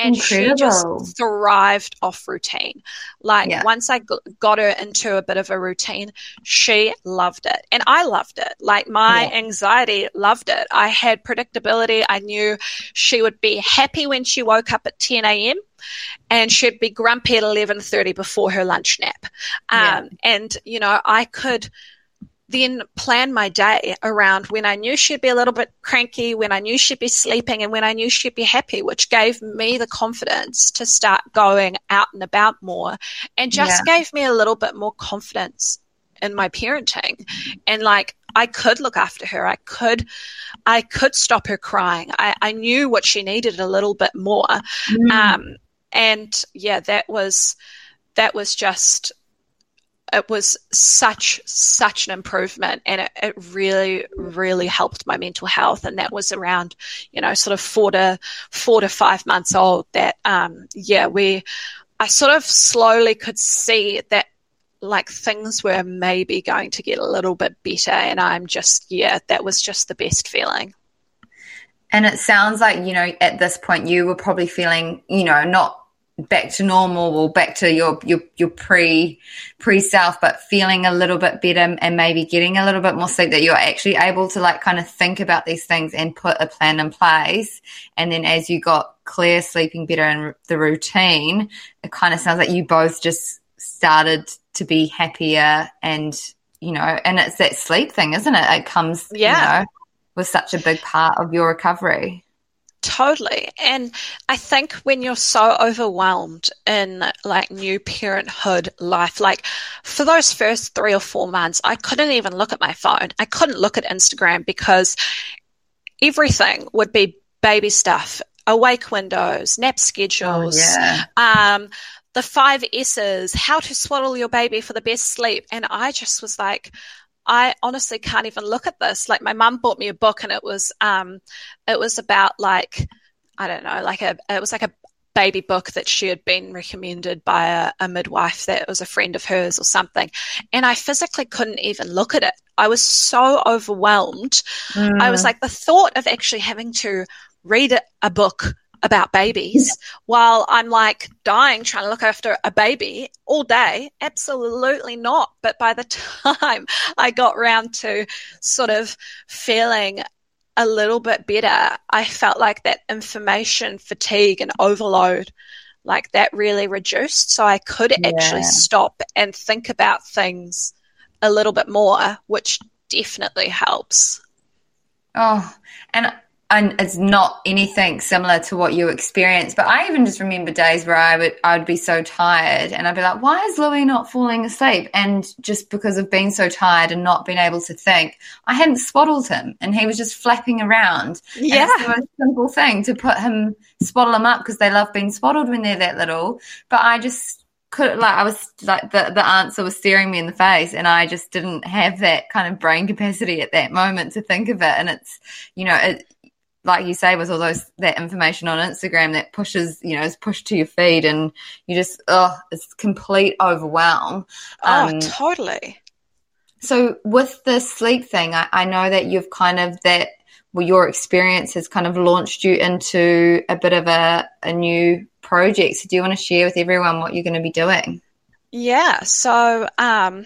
And Incredible. She just thrived off routine. Like, yeah. once I got her into a bit of a routine, she loved it, and I loved it. Like, my yeah. anxiety loved it. I had predictability. I knew she would be happy when she woke up at ten a.m. and she'd be grumpy at eleven thirty before her lunch nap. Um, yeah. And, you know, I could then plan my day around when I knew she'd be a little bit cranky, when I knew she'd be sleeping, and when I knew she'd be happy, which gave me the confidence to start going out and about more, and just yeah. gave me a little bit more confidence in my parenting. And, like, I could look after her. I could I could stop her crying. I, I knew what she needed a little bit more. Mm. Um, and, yeah, that was that was just – it was such, such an improvement, and it, it really, really helped my mental health. And that was around, you know, sort of four to four to five months old that, um, yeah, we, I sort of slowly could see that, like, things were maybe going to get a little bit better. And I'm just, yeah, that was just the best feeling. And it sounds like, you know, at this point you were probably feeling, you know, not back to normal or back to your your your pre pre self, but feeling a little bit better and maybe getting a little bit more sleep, that you're actually able to, like, kind of think about these things and put a plan in place. And then as you got Claire sleeping better and the routine, it kind of sounds like you both just started to be happier. And, you know, and it's that sleep thing, isn't it? It comes yeah. you know, with such a big part of your recovery. Totally. And I think when you're so overwhelmed in, like, new parenthood life, like, for those first three or four months, I couldn't even look at my phone. I couldn't look at Instagram because everything would be baby stuff, awake windows, nap schedules, oh, yeah. um, the five S's, how to swaddle your baby for the best sleep. And I just was like, I honestly can't even look at this. Like, my mum bought me a book, and it was, um, it was about, like, I don't know, like a, it was like a baby book that she had been recommended by a, a midwife that was a friend of hers or something. And I physically couldn't even look at it. I was so overwhelmed. Mm. I was like, the thought of actually having to read a book about babies yeah. while I'm, like, dying trying to look after a baby all day, absolutely not. But by the time I got round to sort of feeling a little bit better, I felt like that information fatigue and overload, like, that really reduced, so I could yeah. actually stop and think about things a little bit more, which definitely helps. Oh, and And it's not anything similar to what you experience. But I even just remember days where I would I would be so tired and I'd be like, why is Louie not falling asleep? And just because of being so tired and not being able to think, I hadn't swaddled him and he was just flapping around. Yeah. And it's the simple thing to put him, swaddle him up because they love being swaddled when they're that little. But I just could, like, I was like, the, the answer was staring me in the face, and I just didn't have that kind of brain capacity at that moment to think of it. And it's, you know, it, like you say, with all those that information on Instagram that pushes, you know, is pushed to your feed, and you just, oh, it's complete overwhelm. Oh, um, totally. So with the sleep thing, I, I know that you've kind of that, well, your experience has kind of launched you into a bit of a, a new project. So do you want to share with everyone what you're going to be doing? Yeah. So um,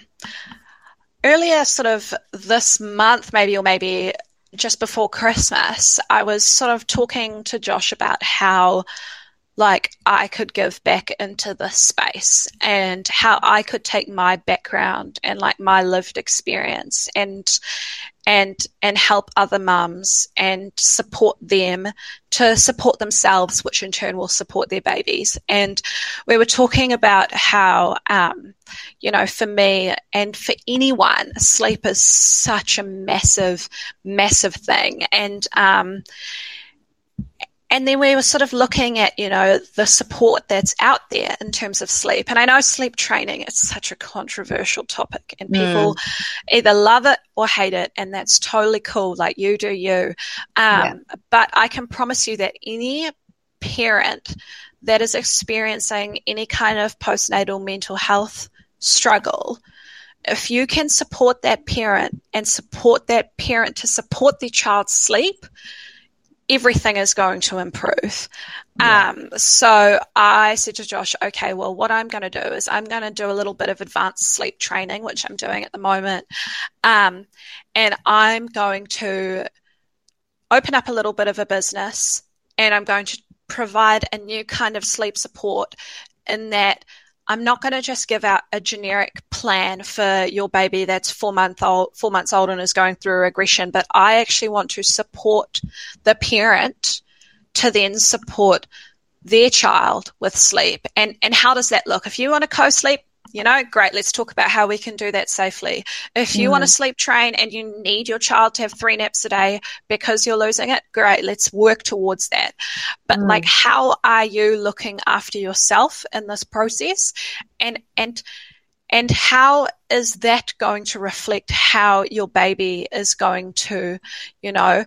earlier sort of this month, maybe, or maybe just before Christmas, I was sort of talking to Josh about how, like, I could give back into this space and how I could take my background and, like, my lived experience and and and help other mums and support them to support themselves, which in turn will support their babies. And we were talking about how, um, you know, for me and for anyone, sleep is such a massive, massive thing. And um, and then we were sort of looking at, you know, the support that's out there in terms of sleep. And I know sleep training is such a controversial topic, and people mm. either love it or hate it, and that's totally cool. Like, you do you. Um, yeah. But I can promise you that any parent that is experiencing any kind of postnatal mental health struggle, if you can support that parent and support that parent to support their child's sleep, everything is going to improve. Yeah. Um, so I said to Josh, okay, well, what I'm going to do is I'm going to do a little bit of advanced sleep training, which I'm doing at the moment. Um, and I'm going to open up a little bit of a business, and I'm going to provide a new kind of sleep support, in that I'm not going to just give out a generic plan for your baby that's four month old, four months old and is going through a regression, but I actually want to support the parent to then support their child with sleep. And and how does that look? If you want to co-sleep, you know, great, let's talk about how we can do that safely. If you mm. want to sleep train and you need your child to have three naps a day because you're losing it, great, let's work towards that. But mm. like, how are you looking after yourself in this process? And and and how is that going to reflect how your baby is going to, you know,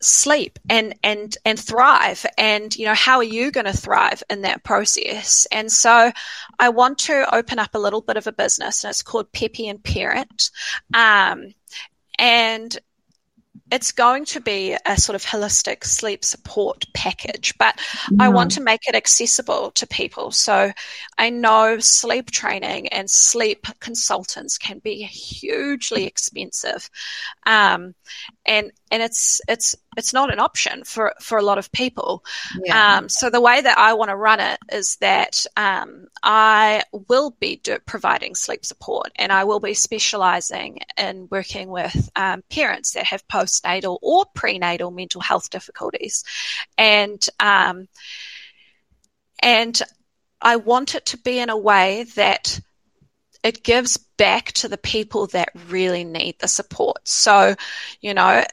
sleep and and and thrive? And, you know, how are you going to thrive in that process? And so I want to open up a little bit of a business, and it's called Pepi and Parent, um, and it's going to be a sort of holistic sleep support package, but yeah. I want to make it accessible to people. So I know sleep training and sleep consultants can be hugely expensive, um, and and it's it's it's not an option for, for a lot of people. Yeah. Um, so the way that I want to run it is that um, I will be do, providing sleep support, and I will be specialising in working with um, parents that have post Postnatal or prenatal mental health difficulties, and um, and I want it to be in a way that it gives back to the people that really need the support. So, you know,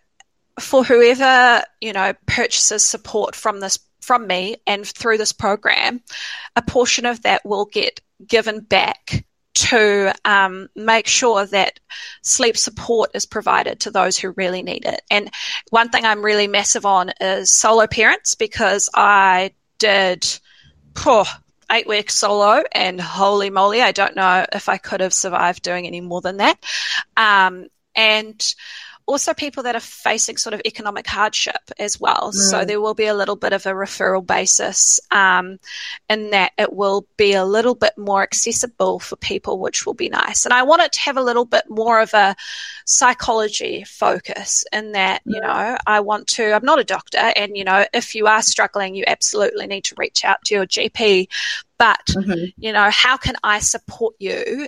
for whoever, you know, purchases support from this from me and through this program, a portion of that will get given back to um, make sure that sleep support is provided to those who really need it. And one thing I'm really massive on is solo parents, because I did oh, eight weeks solo, and holy moly, I don't know if I could have survived doing any more than that. Um, and also people that are facing sort of economic hardship as well. Mm. So there will be a little bit of a referral basis, um, in that it will be a little bit more accessible for people, which will be nice. And I want it to have a little bit more of a psychology focus, in that, you know, I want to, I'm not a doctor, and, you know, if you are struggling, you absolutely need to reach out to your G P. But, mm-hmm. you know, how can I support you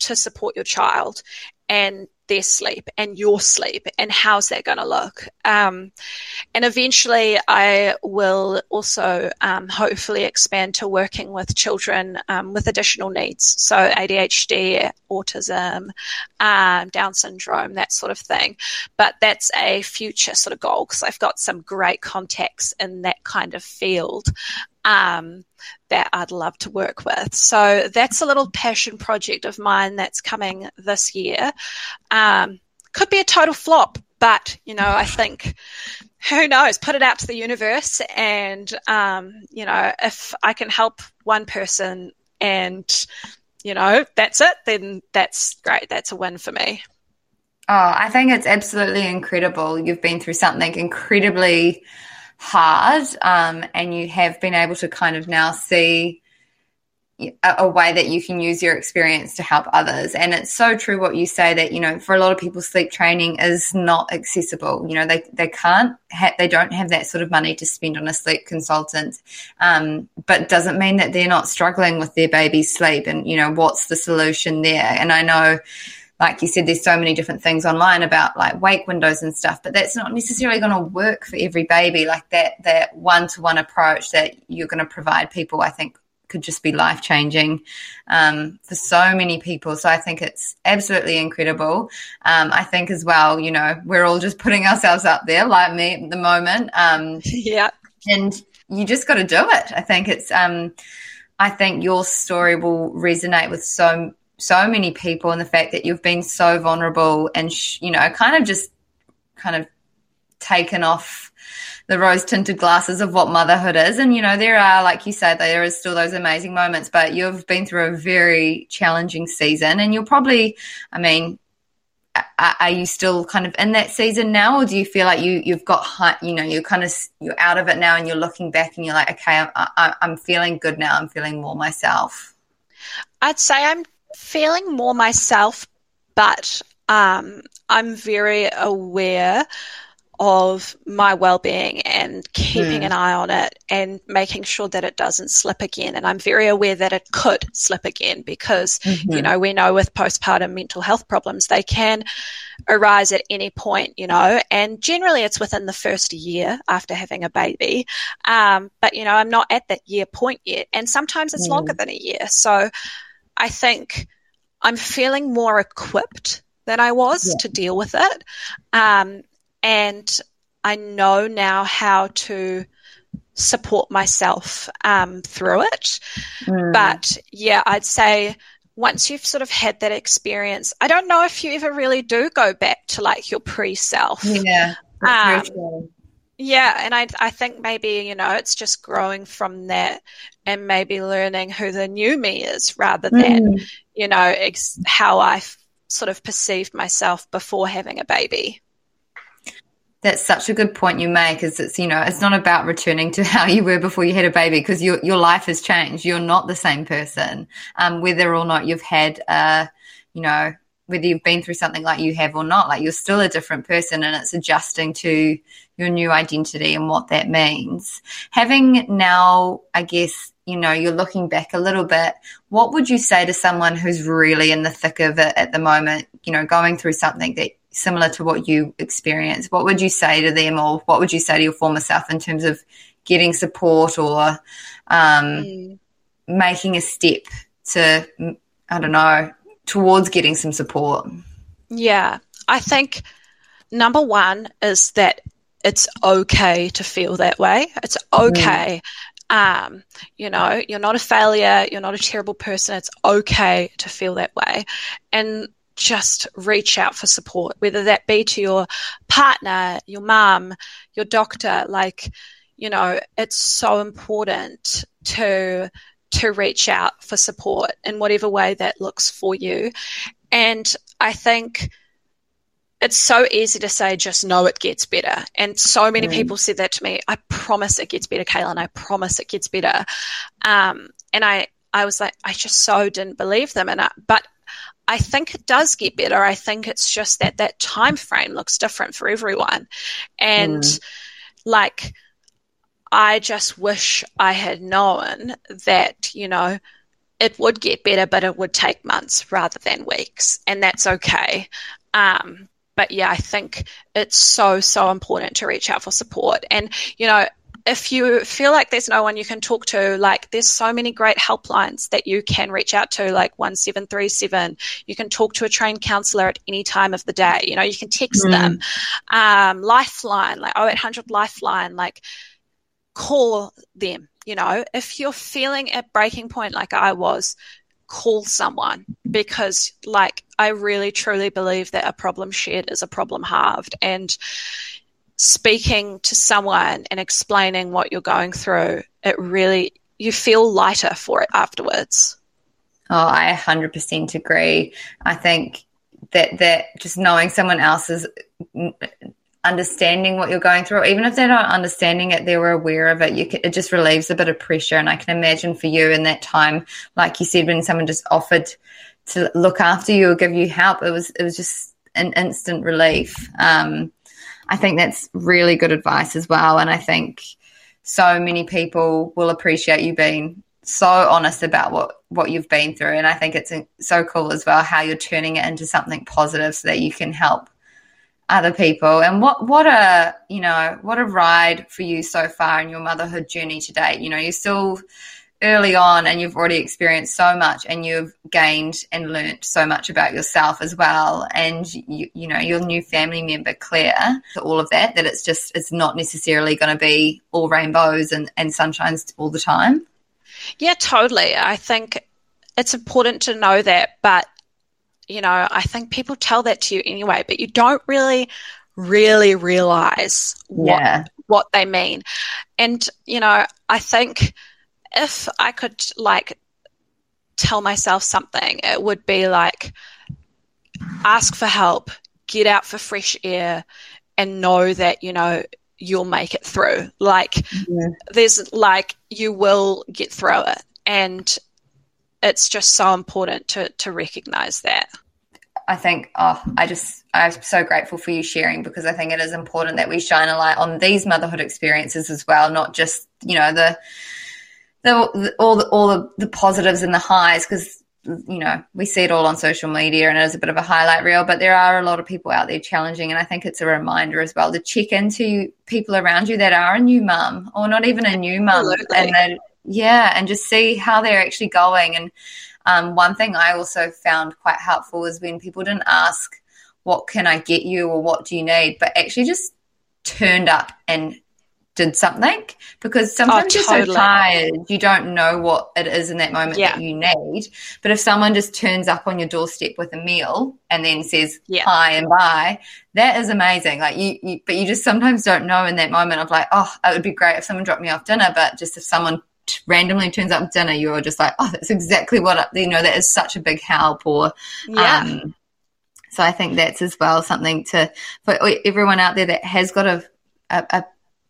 to support your child? And their sleep and your sleep, and how's that going to look? Um, and eventually I will also um, hopefully expand to working with children um, with additional needs, so A D H D, autism, um, Down syndrome, that sort of thing. But that's a future sort of goal, because I've got some great contacts in that kind of field um, that I'd love to work with. So that's a little passion project of mine that's coming this year. Um, could be a total flop, but, you know, I think, who knows, put it out to the universe, and, um, you know, if I can help one person and, you know, that's it, then that's great. That's a win for me. Oh, I think it's absolutely incredible. You've been through something incredibly hard, um, and you have been able to kind of now see a, a way that you can use your experience to help others. And it's so true what you say that, you know, for a lot of people, sleep training is not accessible. You know, they, they can't, ha- they don't have that sort of money to spend on a sleep consultant, um, but doesn't mean that they're not struggling with their baby's sleep and, you know, what's the solution there. And I know, like you said, there's so many different things online about like wake windows and stuff, but that's not necessarily going to work for every baby. Like that that one-to-one approach that you're going to provide people, I think, could just be life-changing um, for so many people. So I think it's absolutely incredible. Um, I think as well, you know, we're all just putting ourselves up there, like me at the moment. Um, yeah. And you just got to do it. I think it's um, I think your story will resonate with so so many people, and the fact that you've been so vulnerable and, sh- you know, kind of just kind of taken off the rose-tinted glasses of what motherhood is. And, you know, there are, like you say, there is still those amazing moments, but you've been through a very challenging season, and you'll probably, I mean, are, are you still kind of in that season now, or do you feel like you, you've got, you know, you're kind of, you're out of it now and you're looking back and you're like, okay, I'm, I'm feeling good now, I'm feeling more myself? I'd say I'm feeling more myself, but um, I'm very aware of my well-being and keeping mm. an eye on it and making sure that it doesn't slip again. And I'm very aware that it could slip again because, mm-hmm. you know, we know with postpartum mental health problems, they can arise at any point, you know, and generally it's within the first year after having a baby. Um, but, you know, I'm not at that year point yet. And sometimes it's mm. longer than a year. So I think I'm feeling more equipped than I was yeah. to deal with it. Um, and I know now how to support myself um, through it. Mm. But, yeah, I'd say once you've sort of had that experience, I don't know if you ever really do go back to, like, your pre-self. Yeah, that's um, very true. Yeah, and I I think maybe, you know, it's just growing from that and maybe learning who the new me is rather than, mm. you know, ex- how I f- sort of perceived myself before having a baby. That's such a good point you make, is it's, you know, it's not about returning to how you were before you had a baby, because your your life has changed. You're not the same person, um, whether or not you've had, uh, you know, whether you've been through something like you have or not. Like, you're still a different person, and it's adjusting to your new identity and what that means. Having now, I guess, you know, you're looking back a little bit, what would you say to someone who's really in the thick of it at the moment, you know, going through something that similar to what you experienced? What would you say to them, or what would you say to your former self in terms of getting support or um, mm. making a step to, I don't know, towards getting some support? Yeah, I think number one is that it's okay to feel that way. It's okay. Mm. Um, you know, you're not a failure. You're not a terrible person. It's okay to feel that way. And just reach out for support, whether that be to your partner, your mum, your doctor. Like, you know, it's so important to to reach out for support in whatever way that looks for you. And I think it's so easy to say, just know it gets better. And so many mm. people said that to me. I promise it gets better, Caylin. I promise it gets better. Um, and I, I was like, I just so didn't believe them. And I, but I think it does get better. I think it's just that that time frame looks different for everyone. And mm. like, I just wish I had known that, you know, it would get better, but it would take months rather than weeks, and that's okay. Um, but yeah, I think it's so, so important to reach out for support. And, you know, if you feel like there's no one you can talk to, like there's so many great helplines that you can reach out to, like one seven three seven. You can talk to a trained counsellor at any time of the day. You know, you can text mm. them. Um, Lifeline, like oh eight hundred Lifeline, like call them. You know, if you're feeling at breaking point like I was, call someone, because like I really truly believe that a problem shared is a problem halved, and speaking to someone and explaining what you're going through, it really, you feel lighter for it afterwards. Oh, I one hundred percent agree. I think that that just knowing someone else is understanding what you're going through, even if they're not understanding it, they were aware of it, you can, it just relieves a bit of pressure. And I can imagine for you in that time, like you said, when someone just offered to look after you or give you help, it was it was just an instant relief. Um, I think that's really good advice as well, and I think so many people will appreciate you being so honest about what, what you've been through, and I think it's so cool as well how you're turning it into something positive so that you can help other people. And what what a you know what a ride for you so far in your motherhood journey to date. You know, you're still early on and you've already experienced so much, and you've gained and learnt so much about yourself as well, and you, you know your new family member Claire, all of that, that it's just it's not necessarily going to be all rainbows and, and sunshines all the time. Yeah, totally. I think it's important to know that, but you know, I think people tell that to you anyway, but you don't really, really realize what, yeah. what they mean. And, you know, I think if I could, like, tell myself something, it would be, like, ask for help, get out for fresh air, and know that, you know, you'll make it through. Like, yeah. there's, like, you will get through it. And it's just so important to to recognize that. I think, oh, I just, I'm so grateful for you sharing, because I think it is important that we shine a light on these motherhood experiences as well, not just, you know, the, the, the all the, all the, the positives and the highs, because, you know, we see it all on social media and it is a bit of a highlight reel, but there are a lot of people out there challenging. And I think it's a reminder as well to check into people around you that are a new mum or not even a new mum. Absolutely. And that, yeah, and just see how they're actually going. And um, one thing I also found quite helpful was when people didn't ask, what can I get you or what do you need, but actually just turned up and did something, because sometimes oh, totally. you're so tired, you don't know what it is in that moment yeah. that you need. But if someone just turns up on your doorstep with a meal and then says yeah. hi and bye, that is amazing. Like you, you, but you just sometimes don't know in that moment of like, oh, it would be great if someone dropped me off dinner, but just if someone randomly turns up dinner, you're just like, oh, that's exactly what I, you know that is such a big help. Or yeah um, so I think that's as well something to for everyone out there that has got a a,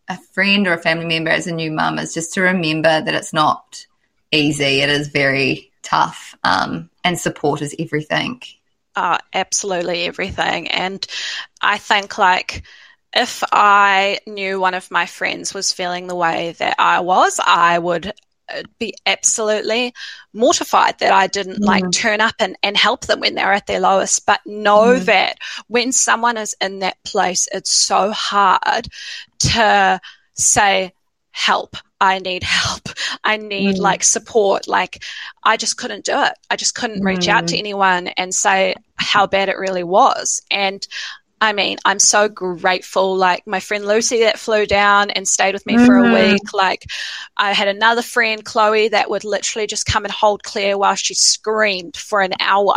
a friend or a family member as a new mum, is just to remember that it's not easy, it is very tough, um and support is everything. Oh, absolutely everything. And I think, like, if I knew one of my friends was feeling the way that I was, I would be absolutely mortified that I didn't mm. like turn up and, and help them when they're at their lowest. But know mm. that when someone is in that place, it's so hard to say, help, I need help, I need mm. like support. Like I just couldn't do it. I just couldn't mm. reach out to anyone and say how bad it really was. And I mean, I'm so grateful, like my friend Lucy that flew down and stayed with me mm-hmm. for a week. Like I had another friend, Chloe, that would literally just come and hold Claire while she screamed for an hour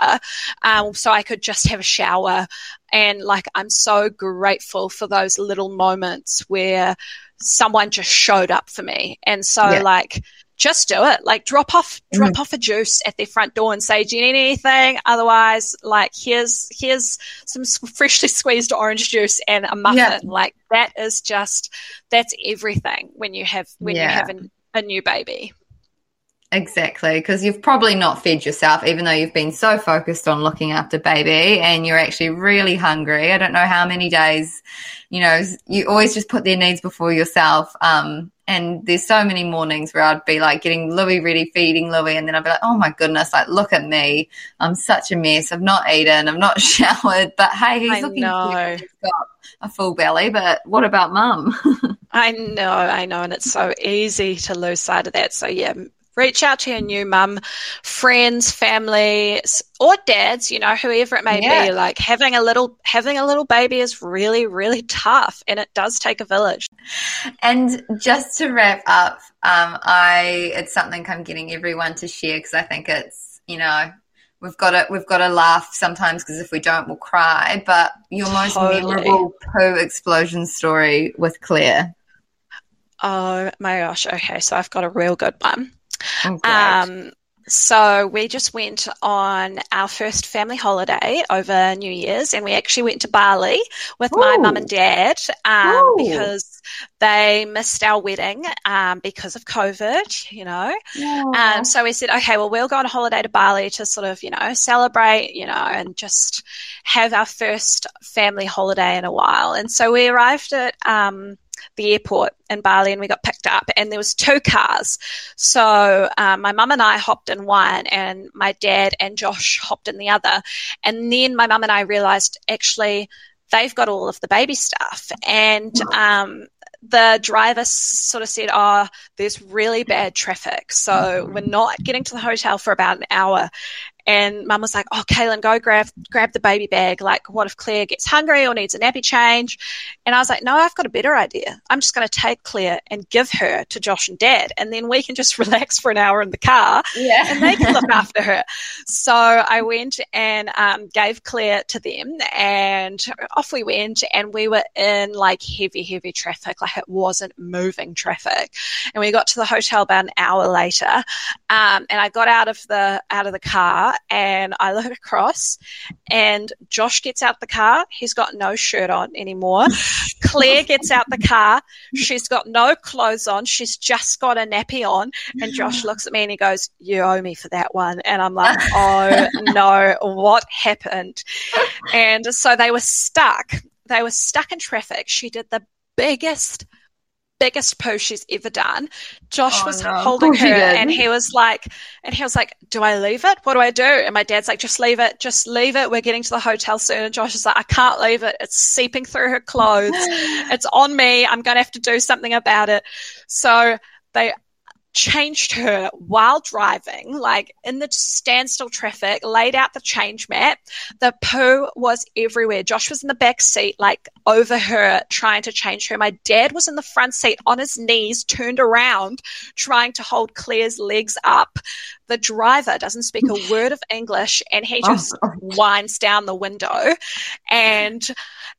um, so I could just have a shower. And like I'm so grateful for those little moments where someone just showed up for me. And so yeah. like just do it. Like drop off, drop mm-hmm. off a juice at their front door and say, do you need anything? Otherwise, like here's, here's some freshly squeezed orange juice and a muffin. Yeah. Like that is just, that's everything when you have, when yeah. you have an, a new baby. Exactly, because you've probably not fed yourself, even though you've been so focused on looking after baby, and you're actually really hungry. I don't know how many days, you know, you always just put their needs before yourself. Um, and there's so many mornings where I'd be like getting Louis ready, feeding Louis, and then I'd be like, oh my goodness, like look at me, I'm such a mess. I've not eaten, I've not showered, but hey, he's I looking cute. He's got a full belly, but what about mum? I know, I know, and it's so easy to lose sight of that. So yeah. Reach out to your new mum, friends, family, or dads, you know, whoever it may yeah. be. Like having a little having a little baby is really, really tough, and it does take a village. And just to wrap up, um, I it's something I'm getting everyone to share, because I think it's, you know, we've got to we've got to laugh sometimes, because if we don't, we'll cry. But your most totally. memorable poo explosion story with Claire. Oh my gosh! Okay, so I've got a real good one. Um, so we just went on our first family holiday over New Year's, and we actually went to Bali with Ooh. my mum and dad um, because they missed our wedding um, because of COVID, you know. Yeah. Um, so we said, okay, well, we'll go on a holiday to Bali to sort of, you know, celebrate, you know, and just have our first family holiday in a while. And so we arrived at um, the airport in Bali, and we got picked up, and there was two cars. So um, my mum and I hopped in one, and my dad and Josh hopped in the other. And then my mum and I realised actually they've got all of the baby stuff, and um, the driver sort of said, "Oh, there's really bad traffic, so we're not getting to the hotel for about an hour." And mum was like, "Oh, Caylin, go grab grab the baby bag. Like, what if Claire gets hungry or needs a nappy change?" And I was like, "No, I've got a better idea. I'm just going to take Claire and give her to Josh and Dad, and then we can just relax for an hour in the car, yeah. and they can look after her." So I went and um, gave Claire to them, and off we went. And we were in like heavy, heavy traffic. Like it wasn't moving traffic. And we got to the hotel about an hour later, um, and I got out of the out of the car. And I look across, and Josh gets out the car. He's got no shirt on anymore. Claire gets out the car. She's got no clothes on. She's just got a nappy on. And Josh looks at me and he goes, "You owe me for that one." And I'm like, "Oh no, what happened?" And so they were stuck. They were stuck in traffic. She did the biggest biggest poo she's ever done. Josh oh, was no. holding her, he and he was like, and he was like, "Do I leave it? What do I do?" And my dad's like, "Just leave it, just leave it. We're getting to the hotel soon." And Josh is like, "I can't leave it. It's seeping through her clothes. It's on me. I'm going to have to do something about it." So they changed her while driving, like in the standstill traffic, laid out the change mat. The poo was everywhere. Josh was in the back seat, like over her, trying to change her. My dad was in the front seat on his knees, turned around, trying to hold Claire's legs up. The driver doesn't speak a word of English, and he just oh. winds down the window. And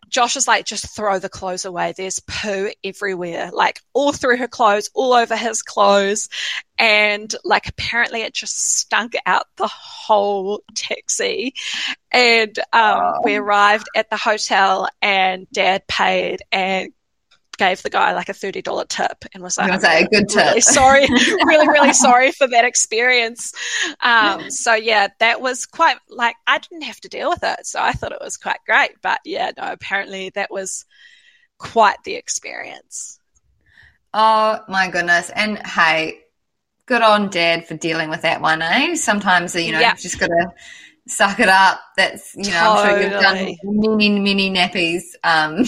Josh is like, "Just throw the clothes away. There's poo everywhere, like all through her clothes, all over his clothes." And like apparently it just stunk out the whole taxi. And um, oh. we arrived at the hotel, and Dad paid and gave the guy like a thirty dollars tip, and was like, was like a good really tip. sorry, really, really sorry for that experience. Um, so yeah, that was quite like, I didn't have to deal with it. So I thought it was quite great, but yeah, no, apparently that was quite the experience. Oh my goodness. And hey, good on Dad for dealing with that one, eh? Sometimes, you know, yeah. you've just got to suck it up. That's, you know, totally. I'm sure you've done many, many nappies. Um,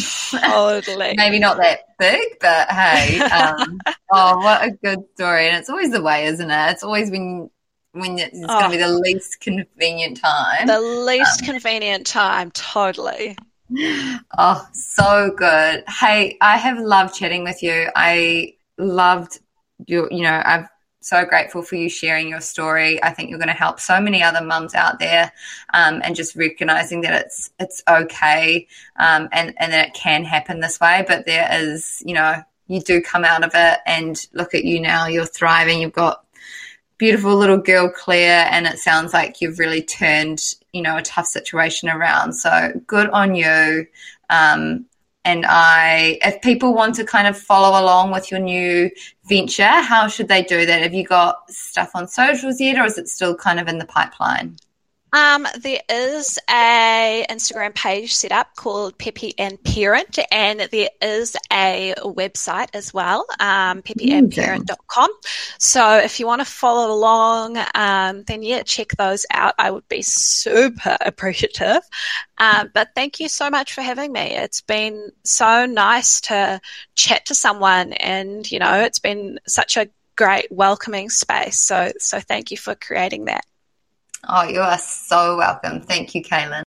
totally. Maybe not that big, but hey, um, oh, what a good story. And it's always the way, isn't it? It's always when when it's oh, going to be the least convenient time. The least um, convenient time, totally. Oh, so good. Hey, I have loved chatting with you. I loved your, you know, I've so grateful for you sharing your story. I think you're going to help so many other mums out there, um, and just recognising that it's it's okay, um, and, and that it can happen this way. But there is, you know, you do come out of it, and look at you now. You're thriving. You've got beautiful little girl Claire, and it sounds like you've really turned, you know, a tough situation around. So good on you. Um, And I, if people want to kind of follow along with your new venture, how should they do that? Have you got stuff on socials yet, or is it still kind of in the pipeline? Um, there is a Instagram page set up called Pepi and Parent, and there is a website as well, um, pepi and parent dot com. So if you want to follow along, um, then yeah, check those out. I would be super appreciative. Um, but thank you so much for having me. It's been so nice to chat to someone, and you know, it's been such a great welcoming space. So, so thank you for creating that. Oh, you are so welcome. Thank you, Caylin.